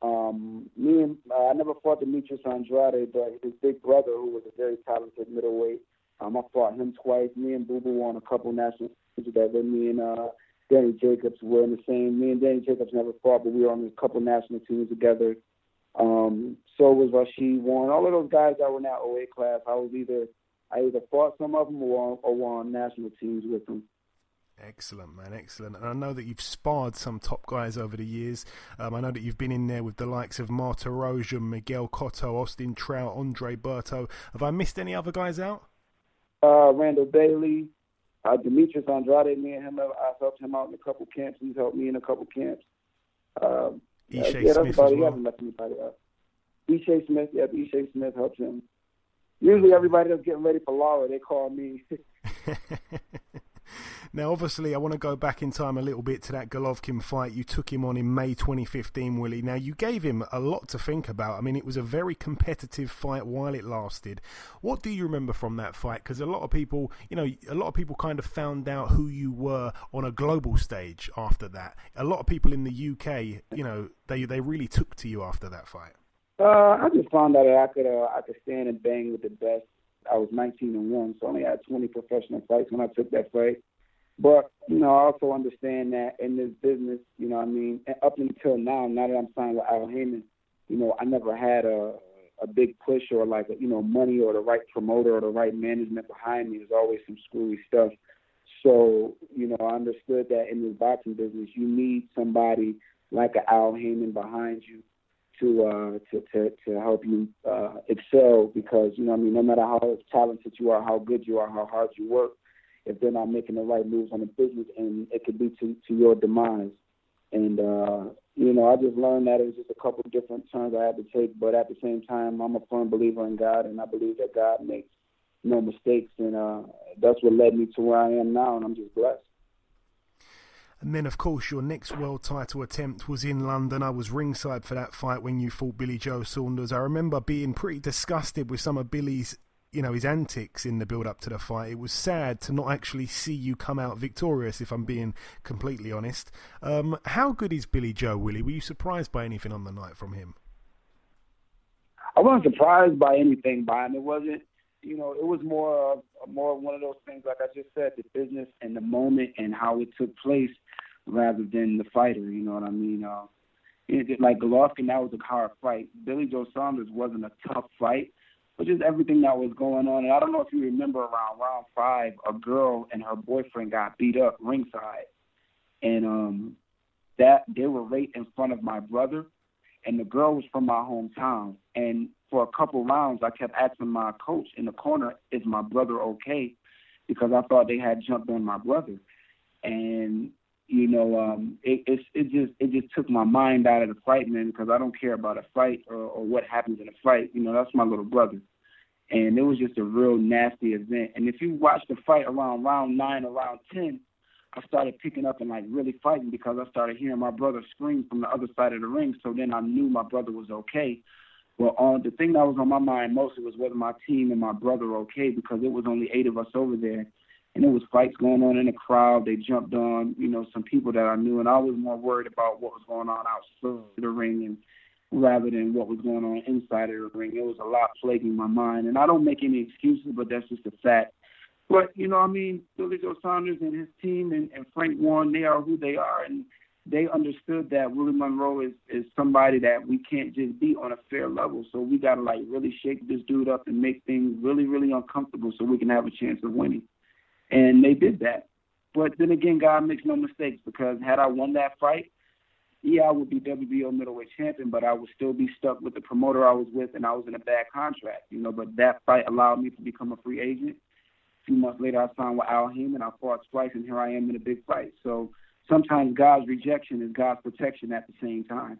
um, me and, uh, I never fought Demetrius Andrade, but his big brother, who was a very talented middleweight, um, I fought him twice. Me and Boo Boo won a couple national together. Me and uh, Danny Jacobs were in the same. Me and Danny Jacobs never fought, but we were on a couple national teams together. Um, so was Rasheed Warren. All of those guys that were in that oh eight class, I was either I either fought some of them or, or were on national teams with them. Excellent, man, excellent. And I know that you've sparred some top guys over the years. Um, I know that you've been in there with the likes of Marta Rojan, Miguel Cotto, Austin Trout, Andre Berto. Have I missed any other guys out? Uh, Randall Bailey, uh, Demetrius Andrade, me and him, I helped him out in a couple camps. He's helped me in a couple camps. Um, yeah, yeah, that's about it. I haven't left anybody out. E J Smith, yeah, E J Smith helps him. Usually everybody that's getting ready for Lara, they call me. Now, obviously, I want to go back in time a little bit to that Golovkin fight. You took him on in May twenty fifteen, Willie. Now, you gave him a lot to think about. I mean, it was a very competitive fight while it lasted. What do you remember from that fight? Because a lot of people, you know, a lot of people kind of found out who you were on a global stage after that. A lot of people in the U K, you know, they, they really took to you after that fight. Uh, I just found out that I could uh, I could stand and bang with the best. I was nineteen and one, so I only had twenty professional fights when I took that fight. But, you know, I also understand that in this business, you know what I mean, and up until now, now that I'm signed with Al Heyman, you know, I never had a a big push or like, a, you know, money or the right promoter or the right management behind me. There's always some screwy stuff. So, you know, I understood that in this boxing business, you need somebody like an Al Heyman behind you to uh, to, to, to help you uh, excel because, you know what I mean, no matter how talented you are, how good you are, how hard you work, if they're not making the right moves on the business, and it could be to, to your demise. And, uh, you know, I just learned that it was just a couple of different turns I had to take, but at the same time, I'm a firm believer in God, and I believe that God makes no mistakes, and uh, that's what led me to where I am now, and I'm just blessed. And then, of course, your next world title attempt was in London. I was ringside for that fight when you fought Billy Joe Saunders. I remember being pretty disgusted with some of Billy's, you know, his antics in the build-up to the fight. It was sad to not actually see you come out victorious, if I'm being completely honest. Um, how good is Billy Joe, Willie? Were you surprised by anything on the night from him? I wasn't surprised by anything by him. It wasn't, you know, it was more, uh, more one of those things, like I just said, the business and the moment and how it took place rather than the fighter, you know what I mean? Uh, it, like Golovkin, that was a hard fight. Billy Joe Saunders wasn't a tough fight, but just everything that was going on. And I don't know if you remember around round five, a girl and her boyfriend got beat up ringside. And um, that they were right in front of my brother. And the girl was from my hometown. And for a couple rounds, I kept asking my coach in the corner, is my brother okay? Because I thought they had jumped on my brother. And, you know, um, it, it, it just it just took my mind out of the fight, man, because I don't care about a fight or, or what happens in a fight. You know, that's my little brother. And it was just a real nasty event. And if you watch the fight around round nine or round ten, I started picking up and, like, really fighting because I started hearing my brother scream from the other side of the ring. So then I knew my brother was okay. Well, uh, the thing that was on my mind mostly was whether my team and my brother were okay because it was only eight of us over there. And there was fights going on in the crowd. They jumped on, you know, some people that I knew. And I was more worried about what was going on outside the ring and rather than what was going on inside of the ring. It was a lot plaguing my mind. And I don't make any excuses, but that's just a fact. But, you know, I mean, Billy Joe Saunders and his team and, and Frank Warren, they are who they are. And they understood that Willie Monroe is, is somebody that we can't just beat on a fair level. So we got to, like, really shake this dude up and make things really, really uncomfortable so we can have a chance of winning. And they did that. But then again, God makes no mistakes, because had I won that fight, yeah, I would be W B O middleweight champion, but I would still be stuck with the promoter I was with, and I was in a bad contract, you know. But that fight allowed me to become a free agent. A few months later, I signed with Al Heyman. I fought twice, and here I am in a big fight. So sometimes God's rejection is God's protection at the same time.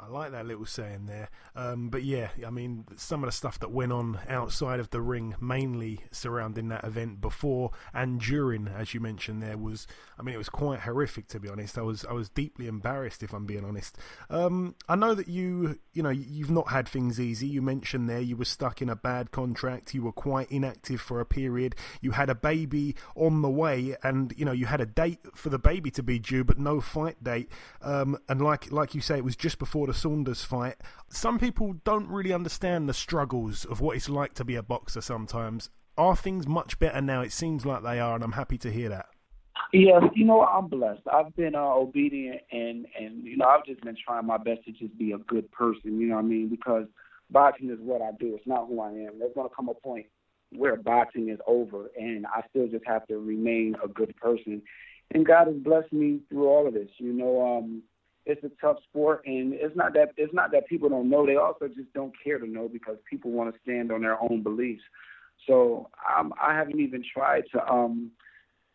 I like that little saying there. Um, but yeah, I mean, some of the stuff that went on outside of the ring, mainly surrounding that event before and during, as you mentioned there, was, I mean, it was quite horrific, to be honest. I was I was deeply embarrassed, if I'm being honest. Um, I know that you, you know, you've not had things easy. You mentioned there you were stuck in a bad contract. You were quite inactive for a period. You had a baby on the way, and, you know, you had a date for the baby to be due, but no fight date. Um, and like like you say, it was just before the Saunders fight. Some people don't really understand the struggles of what it's like to be a boxer sometimes. Are things much better now? It seems like they are, and I'm happy to hear that. Yes, you know, I'm blessed. I've been uh, obedient, and, and, you know, I've just been trying my best to just be a good person, you know what I mean? Because boxing is what I do. It's not who I am. There's going to come a point where boxing is over, and I still just have to remain a good person. And God has blessed me through all of this, you know. um, It's a tough sport, and it's not that it's not that people don't know. They also just don't care to know, because people want to stand on their own beliefs. So um, I haven't even tried to um,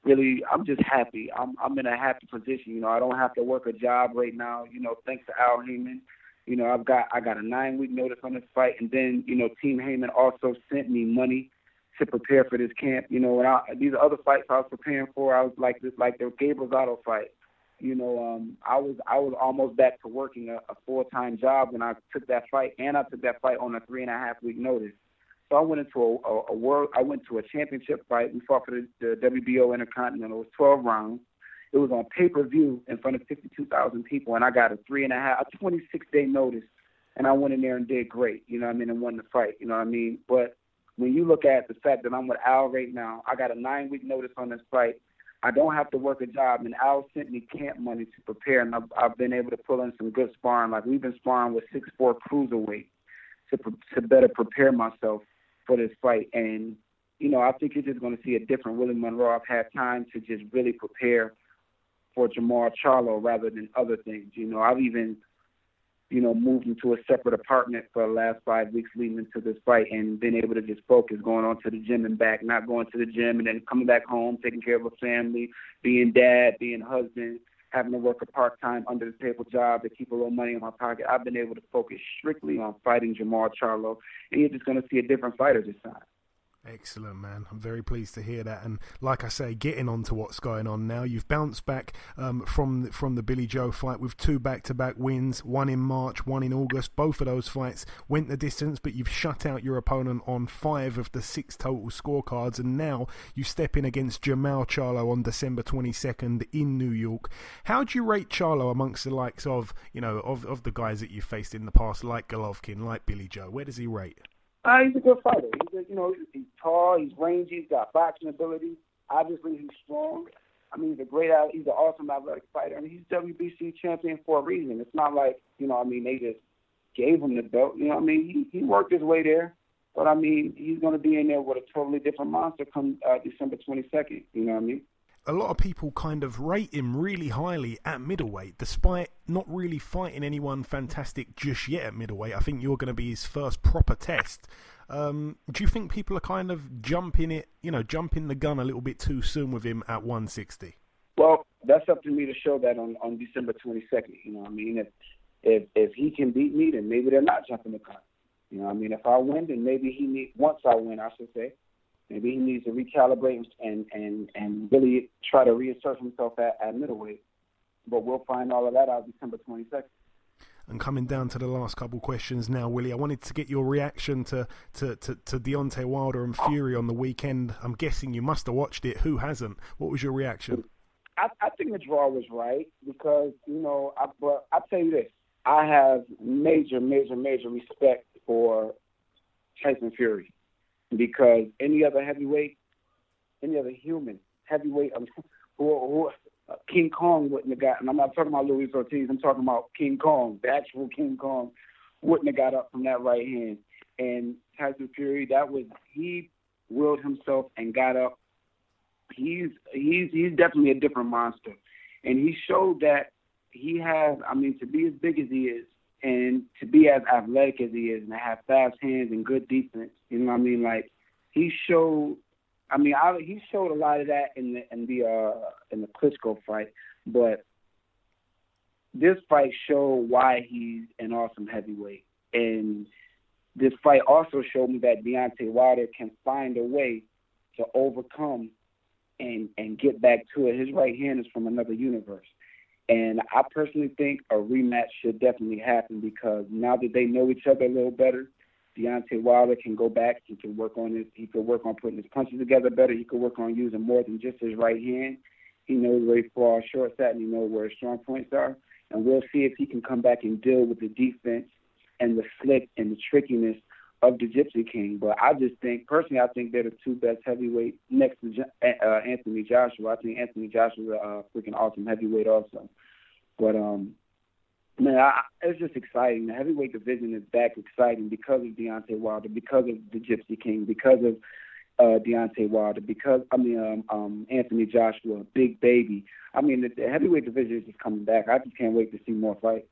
really – I'm just happy. I'm, I'm in a happy position. You know, I don't have to work a job right now, you know, thanks to Al Heyman. You know, I've got I got a nine-week notice on this fight, and then, you know, Team Heyman also sent me money to prepare for this camp. You know, and I, these other fights I was preparing for, I was like this, like the Gabriel Zotto fight. You know, um, I was I was almost back to working a, a full-time job when I took that fight, and I took that fight on a three and a half week notice. So I went into a, a, a world I went to a championship fight. We fought for the, the W B O Intercontinental. It was twelve rounds. It was on pay-per-view in front of fifty-two thousand people, and I got a three and a half, a twenty-six day notice, and I went in there and did great. You know what I mean? And won the fight. You know what I mean? But when you look at the fact that I'm with Al right now, I got a nine-week notice on this fight. I don't have to work a job, and Al sent me camp money to prepare, and I've, I've been able to pull in some good sparring. Like, we've been sparring with six four cruiserweight to to better prepare myself for this fight. And, you know, I think you're just going to see a different Willie Monroe. I've had time to just really prepare for Jamar Charlo rather than other things. You know, I've even, you know, moved into a separate apartment for the last five weeks leading into this fight, and been able to just focus, going on to the gym and back, not going to the gym and then coming back home, taking care of a family, being dad, being husband, having to work a part-time under-the-table job to keep a little money in my pocket. I've been able to focus strictly on fighting Jamar Charlo, and you're just going to see a different fighter this time. Excellent, man. I'm very pleased to hear that. And like I say, getting on to what's going on now, you've bounced back um, from, from the Billy Joe fight with two back-to-back wins, one in March, one in August. Both of those fights went the distance, but you've shut out your opponent on five of the six total scorecards. And now you step in against Jamal Charlo on December twenty-second in New York. How do you rate Charlo amongst the likes of, you know, of, of the guys that you've faced in the past, like Golovkin, like Billy Joe? Where does he rate? Uh, he's a good fighter. He's a, you know, he's tall, he's rangy, he's got boxing ability. Obviously, he's strong. I mean, he's a great, he's an awesome athletic fighter. I mean, he's W B C champion for a reason. It's not like, you know, I mean, they just gave him the belt. You know what I mean? He, he worked his way there. But, I mean, he's going to be in there with a totally different monster come uh, December twenty-second. You know what I mean? A lot of people kind of rate him really highly at middleweight, despite not really fighting anyone fantastic just yet at middleweight. I think you're going to be his first proper test. Um, do you think people are kind of jumping it, you know, jumping the gun a little bit too soon with him at one sixty? Well, that's up to me to show that on, on December twenty-second. You know what I mean? If, if if he can beat me, then maybe they're not jumping the gun. You know what I mean? If I win, then maybe he needs, once I win, I should say, maybe he needs to recalibrate and, and, and really try to reassert himself at, at middleweight. But we'll find all of that out December twenty-second. And coming down to the last couple questions now, Willie, I wanted to get your reaction to, to, to, to Deontay Wilder and Fury on the weekend. I'm guessing you must have watched it. Who hasn't? What was your reaction? I, I think the draw was right because, you know, I, but I'll tell you this. I have major, major, major respect for Tyson Fury. Because any other heavyweight, any other human heavyweight, um, or, or uh, King Kong wouldn't have gotten. I'm not talking about Luis Ortiz. I'm talking about King Kong, the actual King Kong, wouldn't have got up from that right hand. And Tyson Fury, that was he willed himself and got up. He's he's he's definitely a different monster, and he showed that he has. I mean, to be as big as he is, and to be as athletic as he is, and to have fast hands and good defense, you know what I mean? Like he showed, I mean, I, he showed a lot of that in the in the uh, in the Klitschko fight, but this fight showed why he's an awesome heavyweight, and this fight also showed me that Deontay Wilder can find a way to overcome and and get back to it. His right hand is from another universe. And I personally think a rematch should definitely happen because now that they know each other a little better, Deontay Wilder can go back. He can work on his. He could work on putting his punches together better. He could work on using more than just his right hand. He knows where he falls short at, and he knows where his strong points are. And we'll see if he can come back and deal with the defense and the slick and the trickiness of the Gypsy King. But I just think, personally, I think they're the two best heavyweight next to uh, Anthony Joshua. I think Anthony Joshua's a freaking awesome heavyweight also. But, um, man, I, it's just exciting. The heavyweight division is back exciting because of Deontay Wilder, because of the Gypsy King, because of uh, Deontay Wilder, because, I mean, um, um, Anthony Joshua, Big Baby. I mean, the, the heavyweight division is just coming back. I just can't wait to see more fights.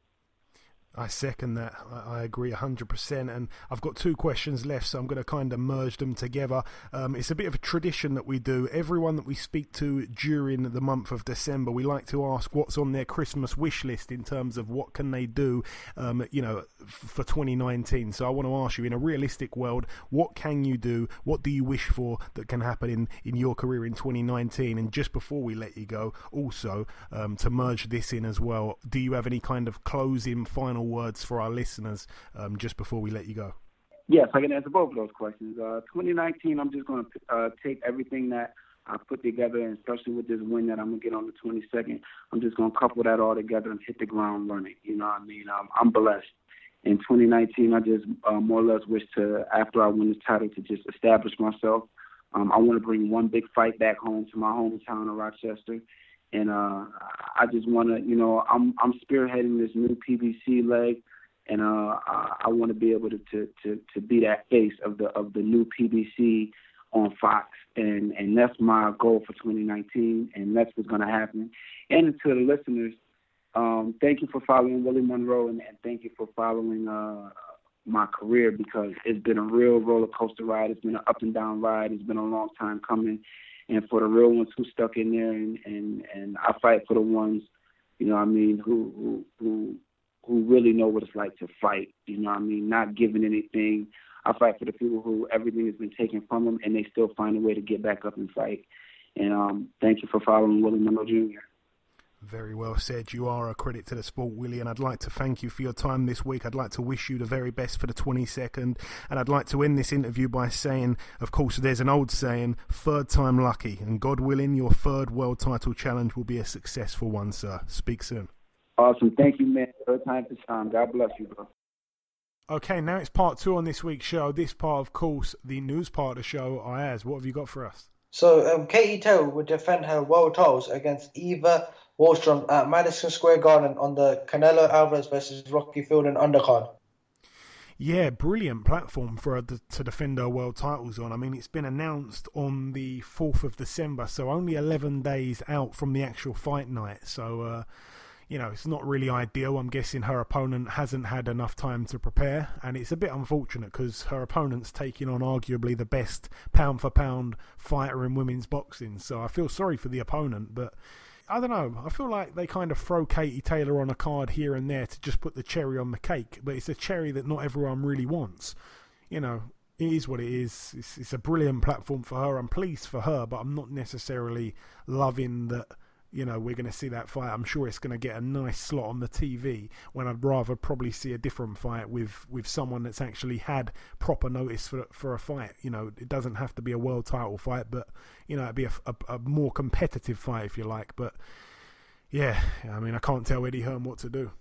I second that. I agree one hundred percent. And I've got two questions left, so I'm going to kind of merge them together. Um, it's a bit of a tradition that we do. Everyone that we speak to during the month of December, we like to ask what's on their Christmas wish list in terms of what can they do, um, you know, for twenty nineteen. So I want to ask you, in a realistic world, what can you do? What do you wish for that can happen in, in your career in twenty nineteen? And just before we let you go, also, um, to merge this in as well, do you have any kind of closing final words for our listeners um, just before we let you go? Yes, I can answer both of those questions. Uh, twenty nineteen, I'm just going to uh, take everything that I put together, and especially with this win that I'm going to get on the twenty-second, I'm just going to couple that all together and hit the ground running. You know what I mean? Um, I'm blessed. In twenty nineteen, I just uh, more or less wish to, after I win this title, to just establish myself. Um, I want to bring one big fight back home to my hometown of Rochester. And uh, I just want to, you know, I'm I'm spearheading this new P B C leg, and uh, I want to be able to, to to to be that face of the of the new P B C on Fox, and and that's my goal for twenty nineteen, and that's what's going to happen. And to the listeners, um, thank you for following Willie Monroe, and, and thank you for following uh, my career, because it's been a real roller coaster ride. It's been an up and down ride. It's been a long time coming. And for the real ones who stuck in there, and, and, and I fight for the ones, you know what I mean, who who who really know what it's like to fight, you know what I mean, not giving anything. I fight for the people who everything has been taken from them, and they still find a way to get back up and fight. And um, thank you for following Willie Monroe Junior Very well said. You are a credit to the sport, Willie, and I'd like to thank you for your time this week. I'd like to wish you the very best for the twenty-second, and I'd like to end this interview by saying, of course, there's an old saying, third time lucky, and God willing, your third world title challenge will be a successful one, sir. Speak soon. Awesome. Thank you, man. Third time to time. God bless you, bro. Okay, now it's part two on this week's show. This part, of course, the news part of the show. Ayaz, what have you got for us? So, um, Katie Taylor will defend her world titles against Eva Wallstrom at Madison Square Garden on the Canelo Alvarez versus Rocky Fielding undercard. Yeah, brilliant platform for her to defend her world titles on. I mean, it's been announced on the fourth of December, so only eleven days out from the actual fight night. So, uh, you know, it's not really ideal. I'm guessing her opponent hasn't had enough time to prepare, and it's a bit unfortunate because her opponent's taking on arguably the best pound-for-pound fighter in women's boxing. So I feel sorry for the opponent, but I don't know. I feel like they kind of throw Katie Taylor on a card here and there to just put the cherry on the cake, but it's a cherry that not everyone really wants. You know, it is what it is. It's, it's a brilliant platform for her. I'm pleased for her, but I'm not necessarily loving that, you know, we're going to see that fight. I'm sure it's going to get a nice slot on the T V when I'd rather probably see a different fight with, with someone that's actually had proper notice for for a fight. You know, it doesn't have to be a world title fight, but, you know, it'd be a, a, a more competitive fight, if you like. But, yeah, I mean, I can't tell Eddie Hearn what to do.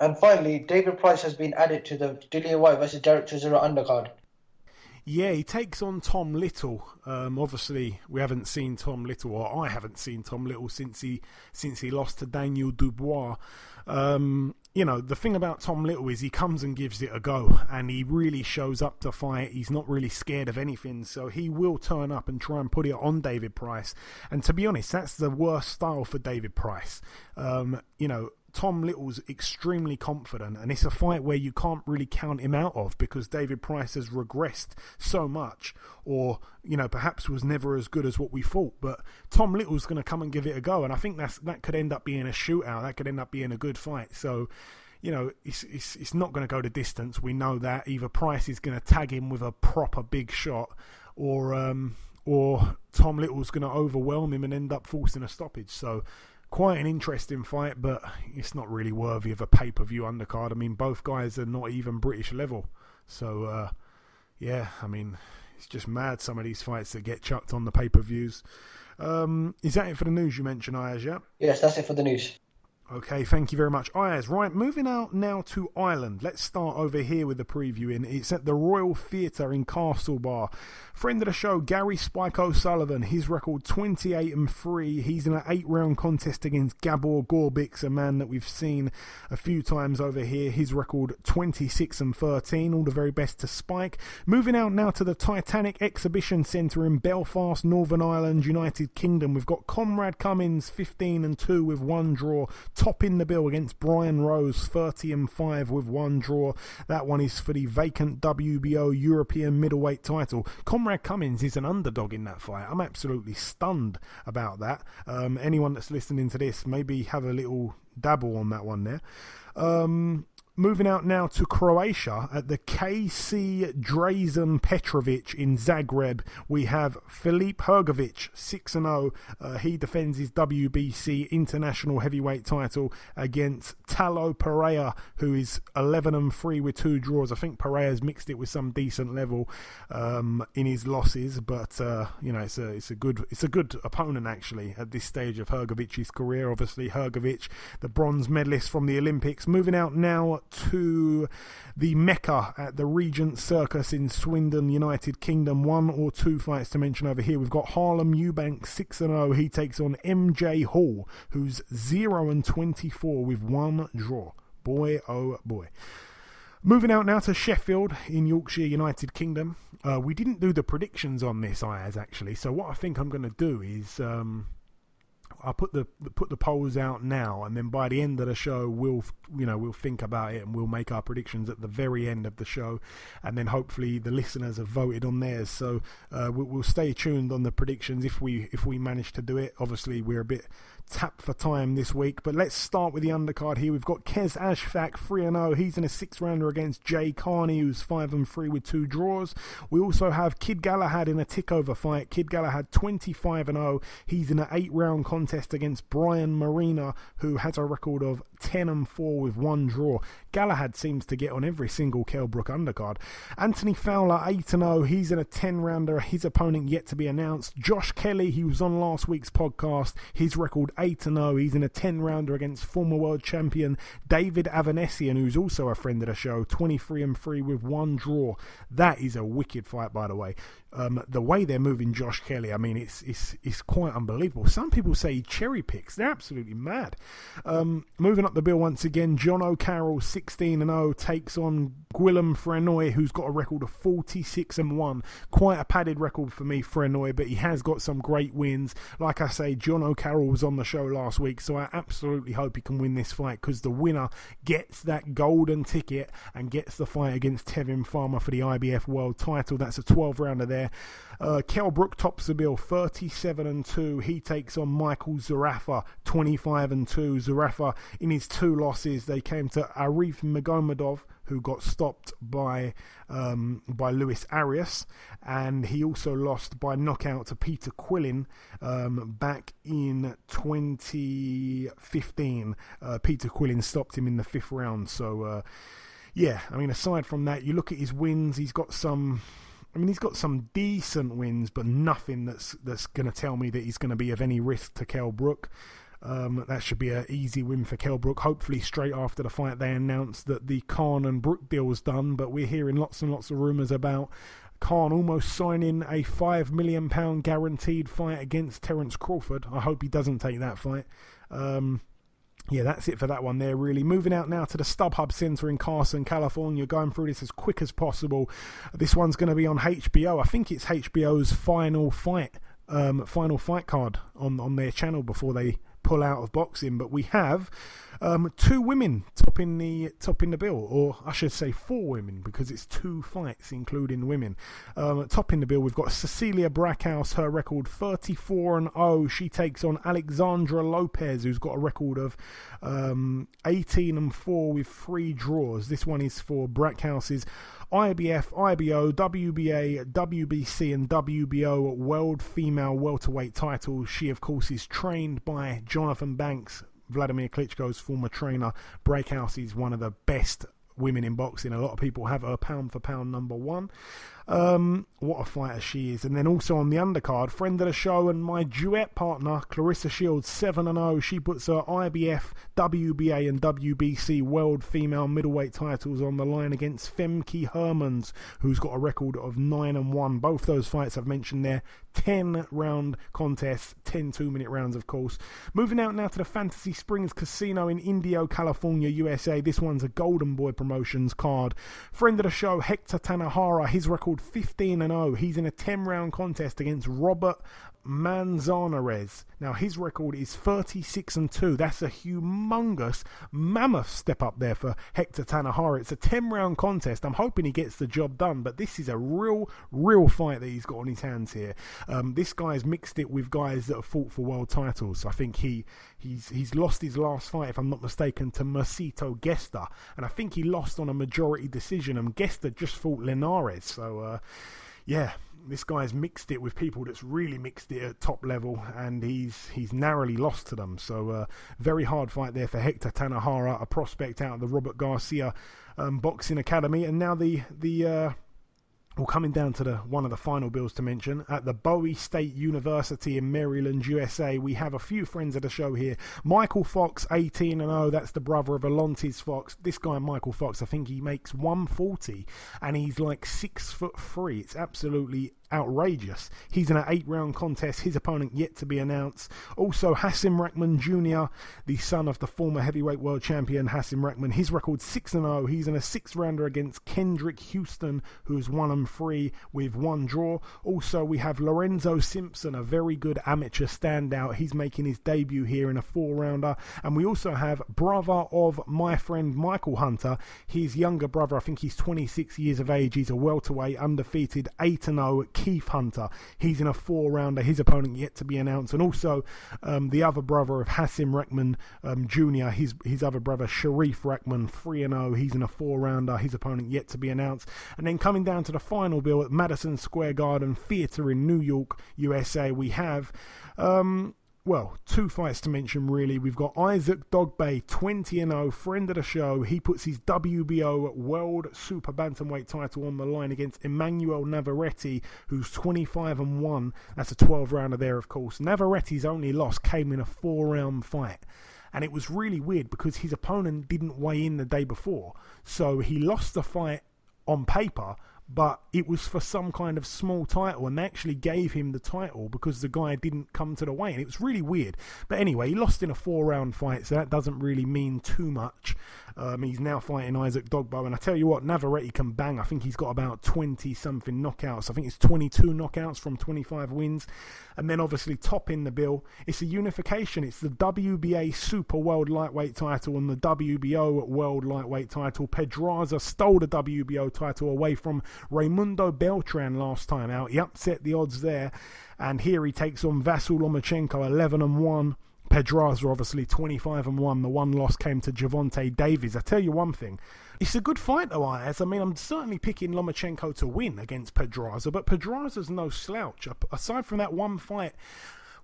And finally, David Price has been added to the Dillian White versus Derek Chisora undercard. Yeah, he takes on Tom Little. Um, obviously, we haven't seen Tom Little, or I haven't seen Tom Little since he since he lost to Daniel Dubois. Um, you know, the thing about Tom Little is he comes and gives it a go, and he really shows up to fight. He's not really scared of anything, so he will turn up and try and put it on David Price. And to be honest, that's the worst style for David Price. Um, you know, Tom Little's extremely confident, and it's a fight where you can't really count him out of because David Price has regressed so much, or, you know, perhaps was never as good as what we thought. But Tom Little's going to come and give it a go, and I think that's, that could end up being a shootout. That could end up being a good fight. So, you know, it's it's, it's not going to go the distance. We know that. Either Price is going to tag him with a proper big shot, or, um, or Tom Little's going to overwhelm him and end up forcing a stoppage. So, quite an interesting fight, but it's not really worthy of a pay-per-view undercard. I mean, both guys are not even British level. So, uh, yeah, I mean, it's just mad some of these fights that get chucked on the pay-per-views. Um, is that it for the news you mentioned, Ayaz, yeah? Yes, that's it for the news. Okay, thank you very much, Ayaz. Right, moving out now to Ireland. Let's start over here with the preview in. It's at the Royal Theatre in Castlebar. Friend of the show, Gary Spike O'Sullivan. His record twenty-eight and three. He's in an eight-round contest against Gabor Gorbic, a man that we've seen a few times over here. His record twenty-six and thirteen. All the very best to Spike. Moving out now to the Titanic Exhibition Centre in Belfast, Northern Ireland, United Kingdom. We've got Conrad Cummins, fifteen and two with one draw, topping the bill against Brian Rose, thirty and five with one draw. That one is for the vacant W B O European middleweight title. Conrad Cummins is an underdog in that fight. I'm absolutely stunned about that. Um, anyone that's listening to this, maybe have a little dabble on that one there. Um... Moving out now to Croatia, at the K C Drazen Petrovic in Zagreb, we have Filip Hrgovic, six and oh. Uh, he defends his W B C international heavyweight title against Talo Pereira, who is eleven and three with two draws. I think Pereira's mixed it with some decent level um, in his losses, but uh, you know, it's a it's a good it's a good opponent actually at this stage of Hrgovic's career. Obviously, Hrgovic, the bronze medalist from the Olympics. Moving out now to the Mecca at the Regent Circus in Swindon, United Kingdom. One or two fights to mention over here. We've got Harlem Eubank, six and oh. He takes on M J Hall, who's zero and twenty-four with one draw. Boy, oh boy. Moving out now to Sheffield in Yorkshire, United Kingdom. Uh, we didn't do the predictions on this, Ayaz, actually. So what I think I'm going to do is... Um, I'll put the put the polls out now, and then by the end of the show, we'll you know we'll think about it and we'll make our predictions at the very end of the show, and then hopefully the listeners have voted on theirs. So uh, we'll stay tuned on the predictions if we if we manage to do it. Obviously, we're a bit tapped for time this week, but let's start with the undercard here. We've got Kes Ashfaq, three and oh. He's in a six-rounder against Jay Carney, who's five and three with two draws. We also have Kid Galahad in a tick-over fight. Kid Galahad, twenty-five and oh. He's in an eight-round contest against Brian Marina, who has a record of ten and four with one draw. Galahad seems to get on every single Kelbrook undercard. Anthony Fowler, eight and oh. He's in a ten-rounder. His opponent yet to be announced. Josh Kelly, he was on last week's podcast. His record eight and oh. He's in a ten-rounder against former world champion David Avanesian, who's also a friend of the show, twenty-three and three with one draw. That is a wicked fight, by the way. Um, the way they're moving Josh Kelly, I mean, it's it's it's quite unbelievable. Some people say he cherry picks. They're absolutely mad. Um, moving up the bill once again, John O'Carroll, sixteen and oh, takes on Guillaume Frenoy, who's got a record of forty-six and one. Quite a padded record for me, Frenoy, but he has got some great wins. Like I say, John O'Carroll was on the show last week, so I absolutely hope he can win this fight, because the winner gets that golden ticket and gets the fight against Tevin Farmer for the I B F world title. That's a twelve-rounder there. Uh, Kell Brook tops the bill, thirty-seven and two. He takes on Michael Zarafa, twenty-five and two. Zarafa, in his two losses, they came to Arif Magomedov, who got stopped by um, by Luis Arias, and he also lost by knockout to Peter Quillin um, back in twenty fifteen. Uh, Peter Quillin stopped him in the fifth round. So, uh, yeah, I mean, aside from that, you look at his wins, he's got some... I mean, he's got some decent wins, but nothing that's that's going to tell me that he's going to be of any risk to Kell Brook. Um, that should be an easy win for Kell Brook. Hopefully, straight after the fight, they announced that the Khan and Brook deal's done, but we're hearing lots and lots of rumours about Khan almost signing a five million pounds guaranteed fight against Terence Crawford. I hope he doesn't take that fight. Um, yeah, that's it for that one there, really. Moving out now to the StubHub Centre in Carson, California. Going through this as quick as possible. This one's going to be on H B O. I think it's H B O's final fight, um, final fight card on, on their channel before they pull out of boxing. But we have um, two women topping the topping the bill, or I should say four women, because it's two fights including women. Um, topping the bill, we've got Cecilia Brackhouse, her record thirty-four and oh. She takes on Alexandra Lopez, who's got a record of um, eighteen and four with three draws. This one is for Brackhouse's I B F, I B O, W B A, W B C and W B O World Female Welterweight titles. She, of course, is trained by Jonathan Banks, Vladimir Klitschko's former trainer. Brackhouse is one of the best women in boxing. A lot of people have her pound for pound number one. Um, what a fighter she is. And then also on the undercard, friend of the show and my duet partner, Clarissa Shields, seven and oh. She puts her I B F, W B A and W B C World Female Middleweight titles on the line against Femke Hermans, who's got a record of nine and one. Both those fights I've mentioned there, ten round contests, ten two minute rounds, of course. Moving out now to the Fantasy Springs Casino in Indio, California, U S A. This one's a Golden Boy Promotions card. Friend of the show, Hector Tanahara, his record fifteen and oh. He's in a ten round contest against Robert Manzanares. Now his record is thirty-six and two. That's a humongous mammoth step up there for Hector Tanahara. It's a ten round contest. I'm hoping he gets the job done, but this is a real real fight that he's got on his hands here. Um, this guy's mixed it with guys that have fought for world titles. I think he he's he's lost his last fight, if I'm not mistaken, to Mercito Gesta, and I think he lost on a majority decision, and Gesta just fought Linares. So uh, yeah, this guy's mixed it with people that's really mixed it at top level, and he's he's narrowly lost to them. So uh, very hard fight there for Hector Tanahara, a prospect out of the Robert Garcia um, Boxing Academy. And now the the uh, well, coming down to the one of the final bills to mention, at the Bowie State University in Maryland, U S A, we have a few friends of the show here. Michael Fox, eighteen and oh. That's the brother of Alontes Fox. This guy, Michael Fox, I think he makes one forty, and he's like six foot three. It's absolutely outrageous. He's in an eight round contest, his opponent yet to be announced. Also, Hasim Rahman Junior, the son of the former heavyweight world champion Hasim Rahman, his record six and oh. He's in a six rounder against Kendrick Houston, who's one and three with one draw. Also, we have Lorenzo Simpson, a very good amateur standout. He's making his debut here in a four rounder. And we also have brother of my friend Michael Hunter, his younger brother. I think he's twenty-six years of age. He's a welterweight, undefeated, eight and oh. Keith Hunter, he's in a four rounder, his opponent yet to be announced. And also um, the other brother of Hasim Rahman um, Junior, his his other brother Sharif Rahman, three and oh, he's in a four rounder, his opponent yet to be announced. And then coming down to the final bill at Madison Square Garden Theatre in New York, U S A, we have um, well, two fights to mention, really. We've got Isaac Dogbay, twenty and oh, friend of the show. He puts his W B O World Super Bantamweight title on the line against Emmanuel Navarrete, who's twenty-five and one. That's a twelve rounder there, of course. Navarrete's only loss came in a four round fight. And it was really weird because his opponent didn't weigh in the day before. So he lost the fight on paper, but it was for some kind of small title, and they actually gave him the title because the guy didn't come to the weigh-in. It was really weird. But anyway, he lost in a four round fight, so that doesn't really mean too much. Um, he's now fighting Isaac Dogbo, and I tell you what, Navarrete can bang. I think he's got about twenty-something knockouts. I think it's twenty-two knockouts from twenty-five wins. And then obviously topping the bill, it's a unification. It's the W B A Super World Lightweight title and the W B O World Lightweight title. Pedraza stole the W B O title away from Raimundo Beltran last time out. He upset the odds there, and here he takes on Vasyl Lomachenko, eleven and one. Pedraza obviously twenty-five and one. The one loss came to Gervonta Davies. I tell you one thing, it's a good fight though, Ayaz. I mean, I'm certainly picking Lomachenko to win against Pedraza, but Pedraza's no slouch. Aside from that one fight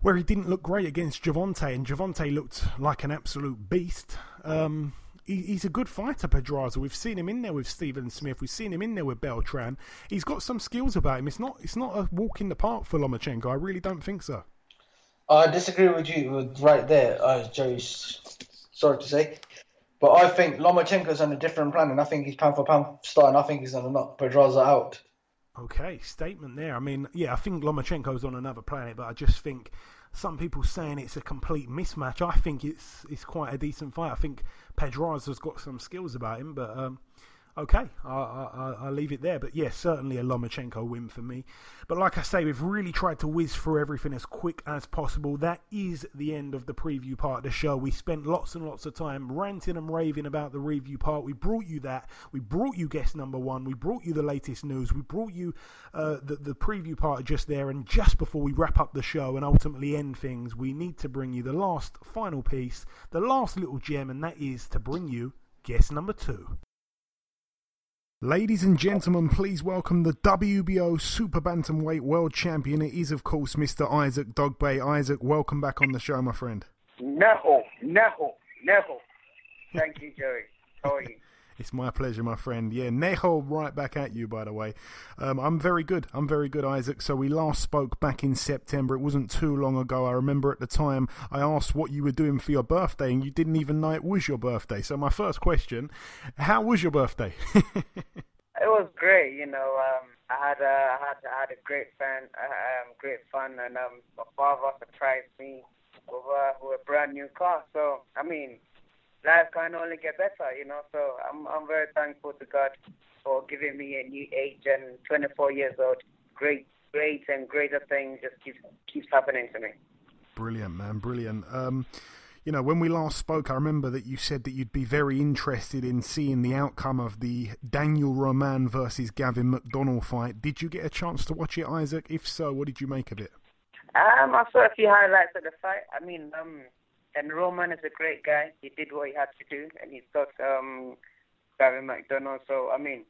where he didn't look great against Gervonta, and Gervonta looked like an absolute beast, um he's a good fighter, Pedraza. We've seen him in there with Stephen Smith. We've seen him in there with Beltran. He's got some skills about him. It's not it's not a walk in the park for Lomachenko. I really don't think so. I disagree with you right there, uh, Joe. Sorry to say. But I think Lomachenko's on a different plan, and I think he's pound for pound starting. I think he's going to knock Pedraza out. Okay, statement there. I mean, yeah, I think Lomachenko's on another planet, but I just think some people saying it's a complete mismatch. I think it's it's quite a decent fight. I think Pedraza's got some skills about him, but um, okay, I, I, I'll leave it there. But yeah, certainly a Lomachenko win for me. But like I say, we've really tried to whiz through everything as quick as possible. That is the end of the preview part of the show. We spent lots and lots of time ranting and raving about the review part. We brought you that. We brought you guest number one. We brought you the latest news. We brought you uh, the, the preview part just there. And just before we wrap up the show and ultimately end things, we need to bring you the last final piece, the last little gem, and that is to bring you guest number two. Ladies and gentlemen, please welcome the W B O Super Bantamweight World Champion. It is, of course, Mister Isaac Dogbe. Isaac, welcome back on the show, my friend. Neville, Neville, Neville. Thank you, Joey. How are you? It's my pleasure, my friend. Yeah, Neho, right back at you, by the way. Um, I'm very good. I'm very good, Isaac. So we last spoke back in September. It wasn't too long ago. I remember at the time I asked what you were doing for your birthday, and you didn't even know it was your birthday. So my first question, how was your birthday? It was great. You know, um, I, had a, I, had, I had a great fun, um, great fun, and um, my father surprised me with, uh, with a brand new car. So, I mean... life can only get better, you know, so I'm I'm very thankful to God for giving me a new age, and twenty-four years old, great, great and greater things just keeps, keeps happening to me. Brilliant, man, brilliant. Um, you know, when we last spoke, I remember that you said that you'd be very interested in seeing the outcome of the Daniel Roman versus Gavin McDonald fight. Did you get a chance to watch it, Isaac? If so, what did you make of it? Um, I saw a few highlights of the fight. I mean, um... and Roman is a great guy. He did what he had to do, and he's got um, Gavin McDonald. So, I mean,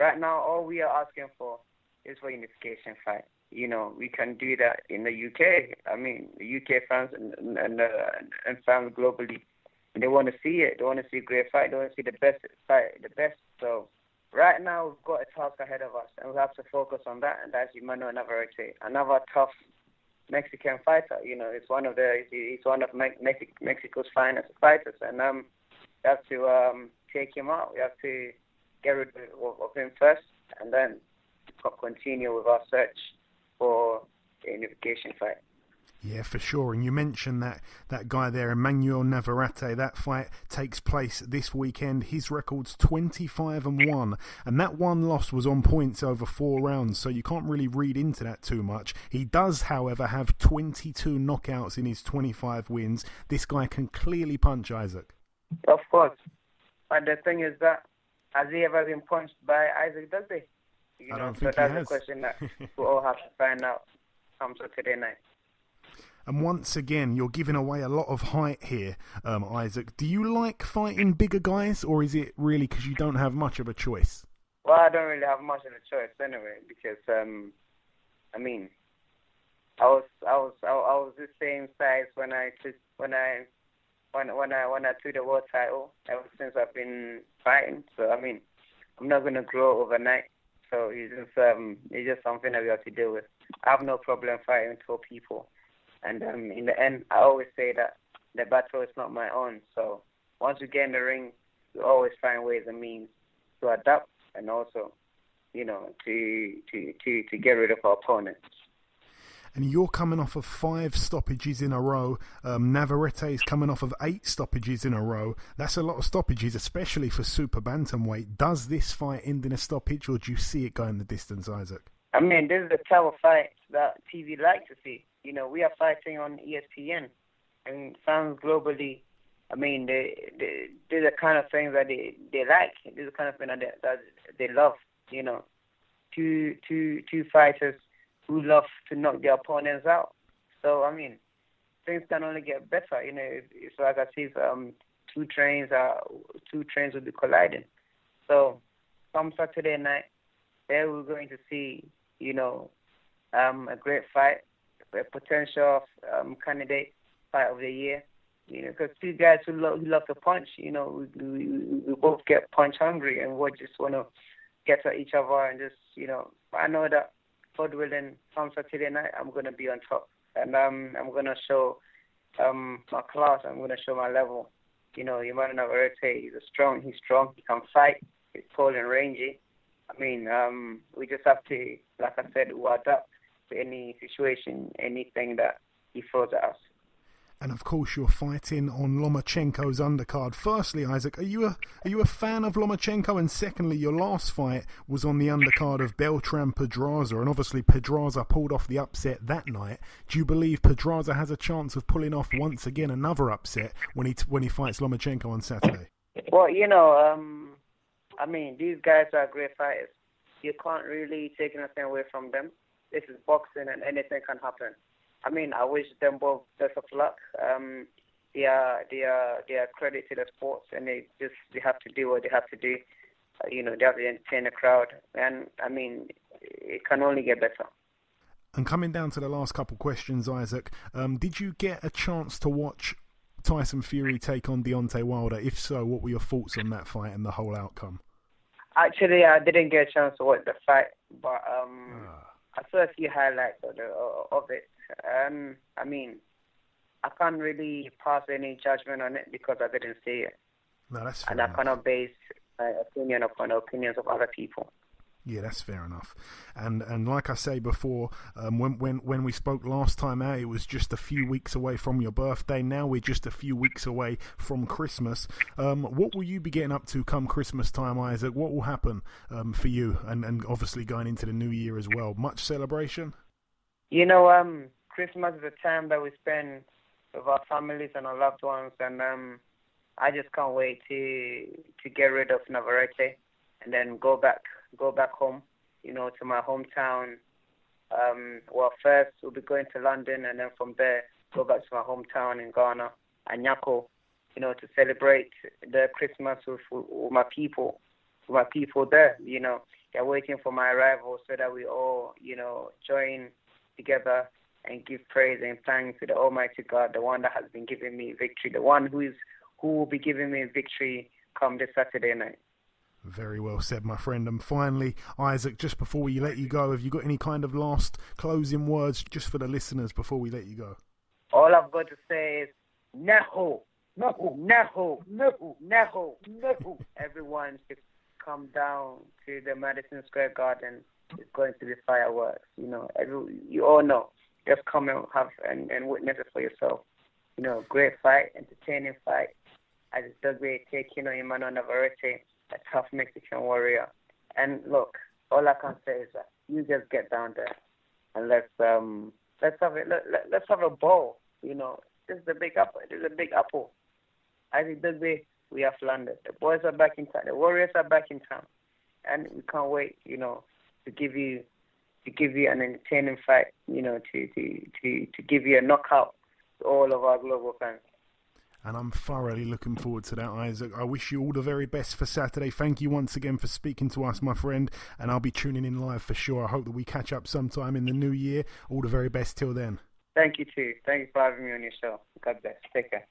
right now, all we are asking for is for unification fight. You know, we can do that in the U K. I mean, the U K fans and and, uh, and fans globally, they want to see it. They want to see a great fight. They want to see the best fight, the best. So, right now, we've got a task ahead of us, and we have to focus on that. And that's Emmanuel Navarrete, another tough Mexican fighter. You know, it's one of the it's one of Mexico's finest fighters, and um, we have to um take him out. We have to get rid of him first, and then continue with our search for a unification fight. Yeah, for sure. And you mentioned that that guy there, Emmanuel Navarrete. That fight takes place this weekend. His record's twenty-five and one, and that one loss was on points over four rounds, so you can't really read into that too much. He does, however, have twenty-two knockouts in his twenty-five wins. This guy can clearly punch, Isaac. Of course. And the thing is that, has he ever been punched by Isaac Dugby? You I know, don't think so he has. So that's a question that we all have to find out come Saturday night. And once again, you're giving away a lot of height here, um, Isaac. Do you like fighting bigger guys, or is it really because you don't have much of a choice? Well, I don't really have much of a choice anyway, because um, I mean, I was I was I was the same size when I took when I when when I when I took the world title. Ever since I've been fighting, so I mean, I'm not gonna grow overnight. So it's just um, it's just something that we have to deal with. I have no problem fighting tall people. And um, in the end, I always say that the battle is not my own. So once you get in the ring, you always find ways and means to adapt and also, you know, to to, to, to get rid of our opponents. And you're coming off of five stoppages in a row. Um, Navarrete is coming off of eight stoppages in a row. That's a lot of stoppages, especially for super bantamweight. Does this fight end in a stoppage, or do you see it going the distance, Isaac? I mean, this is the type of fight that T V like to see. You know, we are fighting on E S P N, and fans globally, I mean, they, they, these are the kind of things that they, they like. These are the kind of things that they, that they love, you know. Two, two, two fighters who love to knock their opponents out. So, I mean, things can only get better, you know. It's like I see um, two trains are, two trains will be colliding. So, come Saturday night, there we're going to see, you know, um, a great fight. A potential um, candidate fight of the year, you know, because two guys who love, who love to punch, you know, we, we, we both get punch hungry, and we just want to get at each other and just, you know, I know that God willing, come Saturday night, I'm going to be on top, and um, I'm going to show um, my class, I'm going to show my level. You know, Emmanuel Navarrete, he's a strong, he's strong, he can fight, he's tall and rangy, I mean, um, we just have to, like I said, we'll adapt to any situation, anything that he throws at us. And of course, you're fighting on Lomachenko's undercard. Firstly, Isaac, are you a are you a fan of Lomachenko? And secondly, your last fight was on the undercard of Beltran Pedraza, and obviously Pedraza pulled off the upset that night. Do you believe Pedraza has a chance of pulling off once again another upset when he when he fights Lomachenko on Saturday? Well, you know, um, I mean, these guys are great fighters. You can't really take anything away from them. This is boxing, and anything can happen. I mean, I wish them both best of luck. Um, they are they are they are credited as sports, and they just they have to do what they have to do. Uh, you know, they have to entertain the crowd, and I mean, it can only get better. And coming down to the last couple of questions, Isaac, um, did you get a chance to watch Tyson Fury take on Deontay Wilder? If so, what were your thoughts on that fight and the whole outcome? Actually, I didn't get a chance to watch the fight, but um, ah. I saw a few highlights of, the, of it. Um, I mean, I can't really pass any judgment on it because I didn't see it. No, that's fair. And enough. I cannot base my opinion upon the opinions of other people. Yeah, that's fair enough. And and like I say before, um, when, when when we spoke last time out, it was just a few weeks away from your birthday. Now we're just a few weeks away from Christmas. Um, what will you be getting up to come Christmas time, Isaac? What will happen um, for you? And, and obviously going into the new year as well. Much celebration? You know, um, Christmas is a time that we spend with our families and our loved ones. And um, I just can't wait to to get rid of Navarrete and then go back. go back home, you know, to my hometown. Um, well, first we'll be going to London, and then from there, go back to my hometown in Ghana, Anyako, you know, to celebrate the Christmas with, with my people, with my people there, you know. They're waiting for my arrival so that we all, you know, join together and give praise and thanks to the Almighty God, the one that has been giving me victory, the one who is who will be giving me victory come this Saturday night. Very well said, my friend. And finally, Isaac, just before we let you go, have you got any kind of last closing words just for the listeners before we let you go? All I've got to say is, Neho, Neho, Neho, Neho, Neho, Neho. Everyone should come down to the Madison Square Garden. It's going to be fireworks. You know, every, you all know. Just come and have and, and witness it for yourself. You know, great fight, entertaining fight. As it's so great taking on Emmanuel Navarrete, a tough Mexican warrior. And look, all I can say is that you just get down there and let's um let's have it. Let, let, let's have a ball. You know, this is the big apple. This is the big apple. I think this way we have landed. The boys are back in town. The warriors are back in town, and we can't wait. You know, to give you to give you an entertaining fight. You know, to to to, to give you a knockout to all of our global fans. And I'm thoroughly looking forward to that, Isaac. I wish you all the very best for Saturday. Thank you once again for speaking to us, my friend. And I'll be tuning in live for sure. I hope that we catch up sometime in the new year. All the very best till then. Thank you, too. Thank you for having me on your show. God bless. Take care.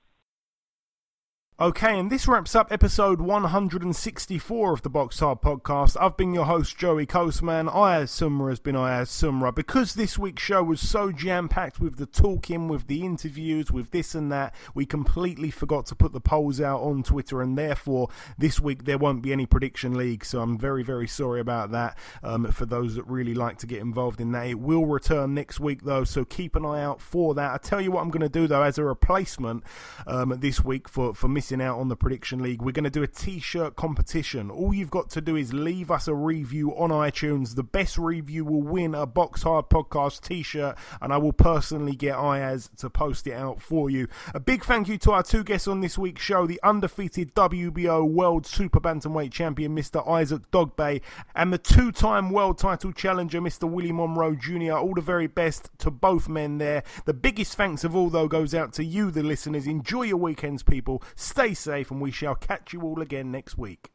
Okay, and this wraps up episode one hundred sixty-four of the Box Hard Podcast. I've been your host, Joey Coastman. Ayaz Sumra has been Ayaz Sumra. Because this week's show was so jam-packed with the talking, with the interviews, with this and that, we completely forgot to put the polls out on Twitter, and therefore, this week there won't be any Prediction League, so I'm very, very sorry about that um, for those that really like to get involved in that. It will return next week, though, so keep an eye out for that. I tell you what I'm going to do, though, as a replacement um, this week for, for missing out on the Prediction League, we're going to do a t-shirt competition. All you've got to do is leave us a review on iTunes. The best review will win a Box Hard Podcast t-shirt, and I will personally get Ayaz to post it out for you. A big thank you to our two guests on this week's show, the undefeated W B O World Super Bantamweight Champion, Mister Isaac Dogbay, and the two-time world title challenger, Mister Willie Monroe Junior All the very best to both men there. The biggest thanks of all, though, goes out to you, the listeners. Enjoy your weekends, people. Stay safe, and we shall catch you all again next week.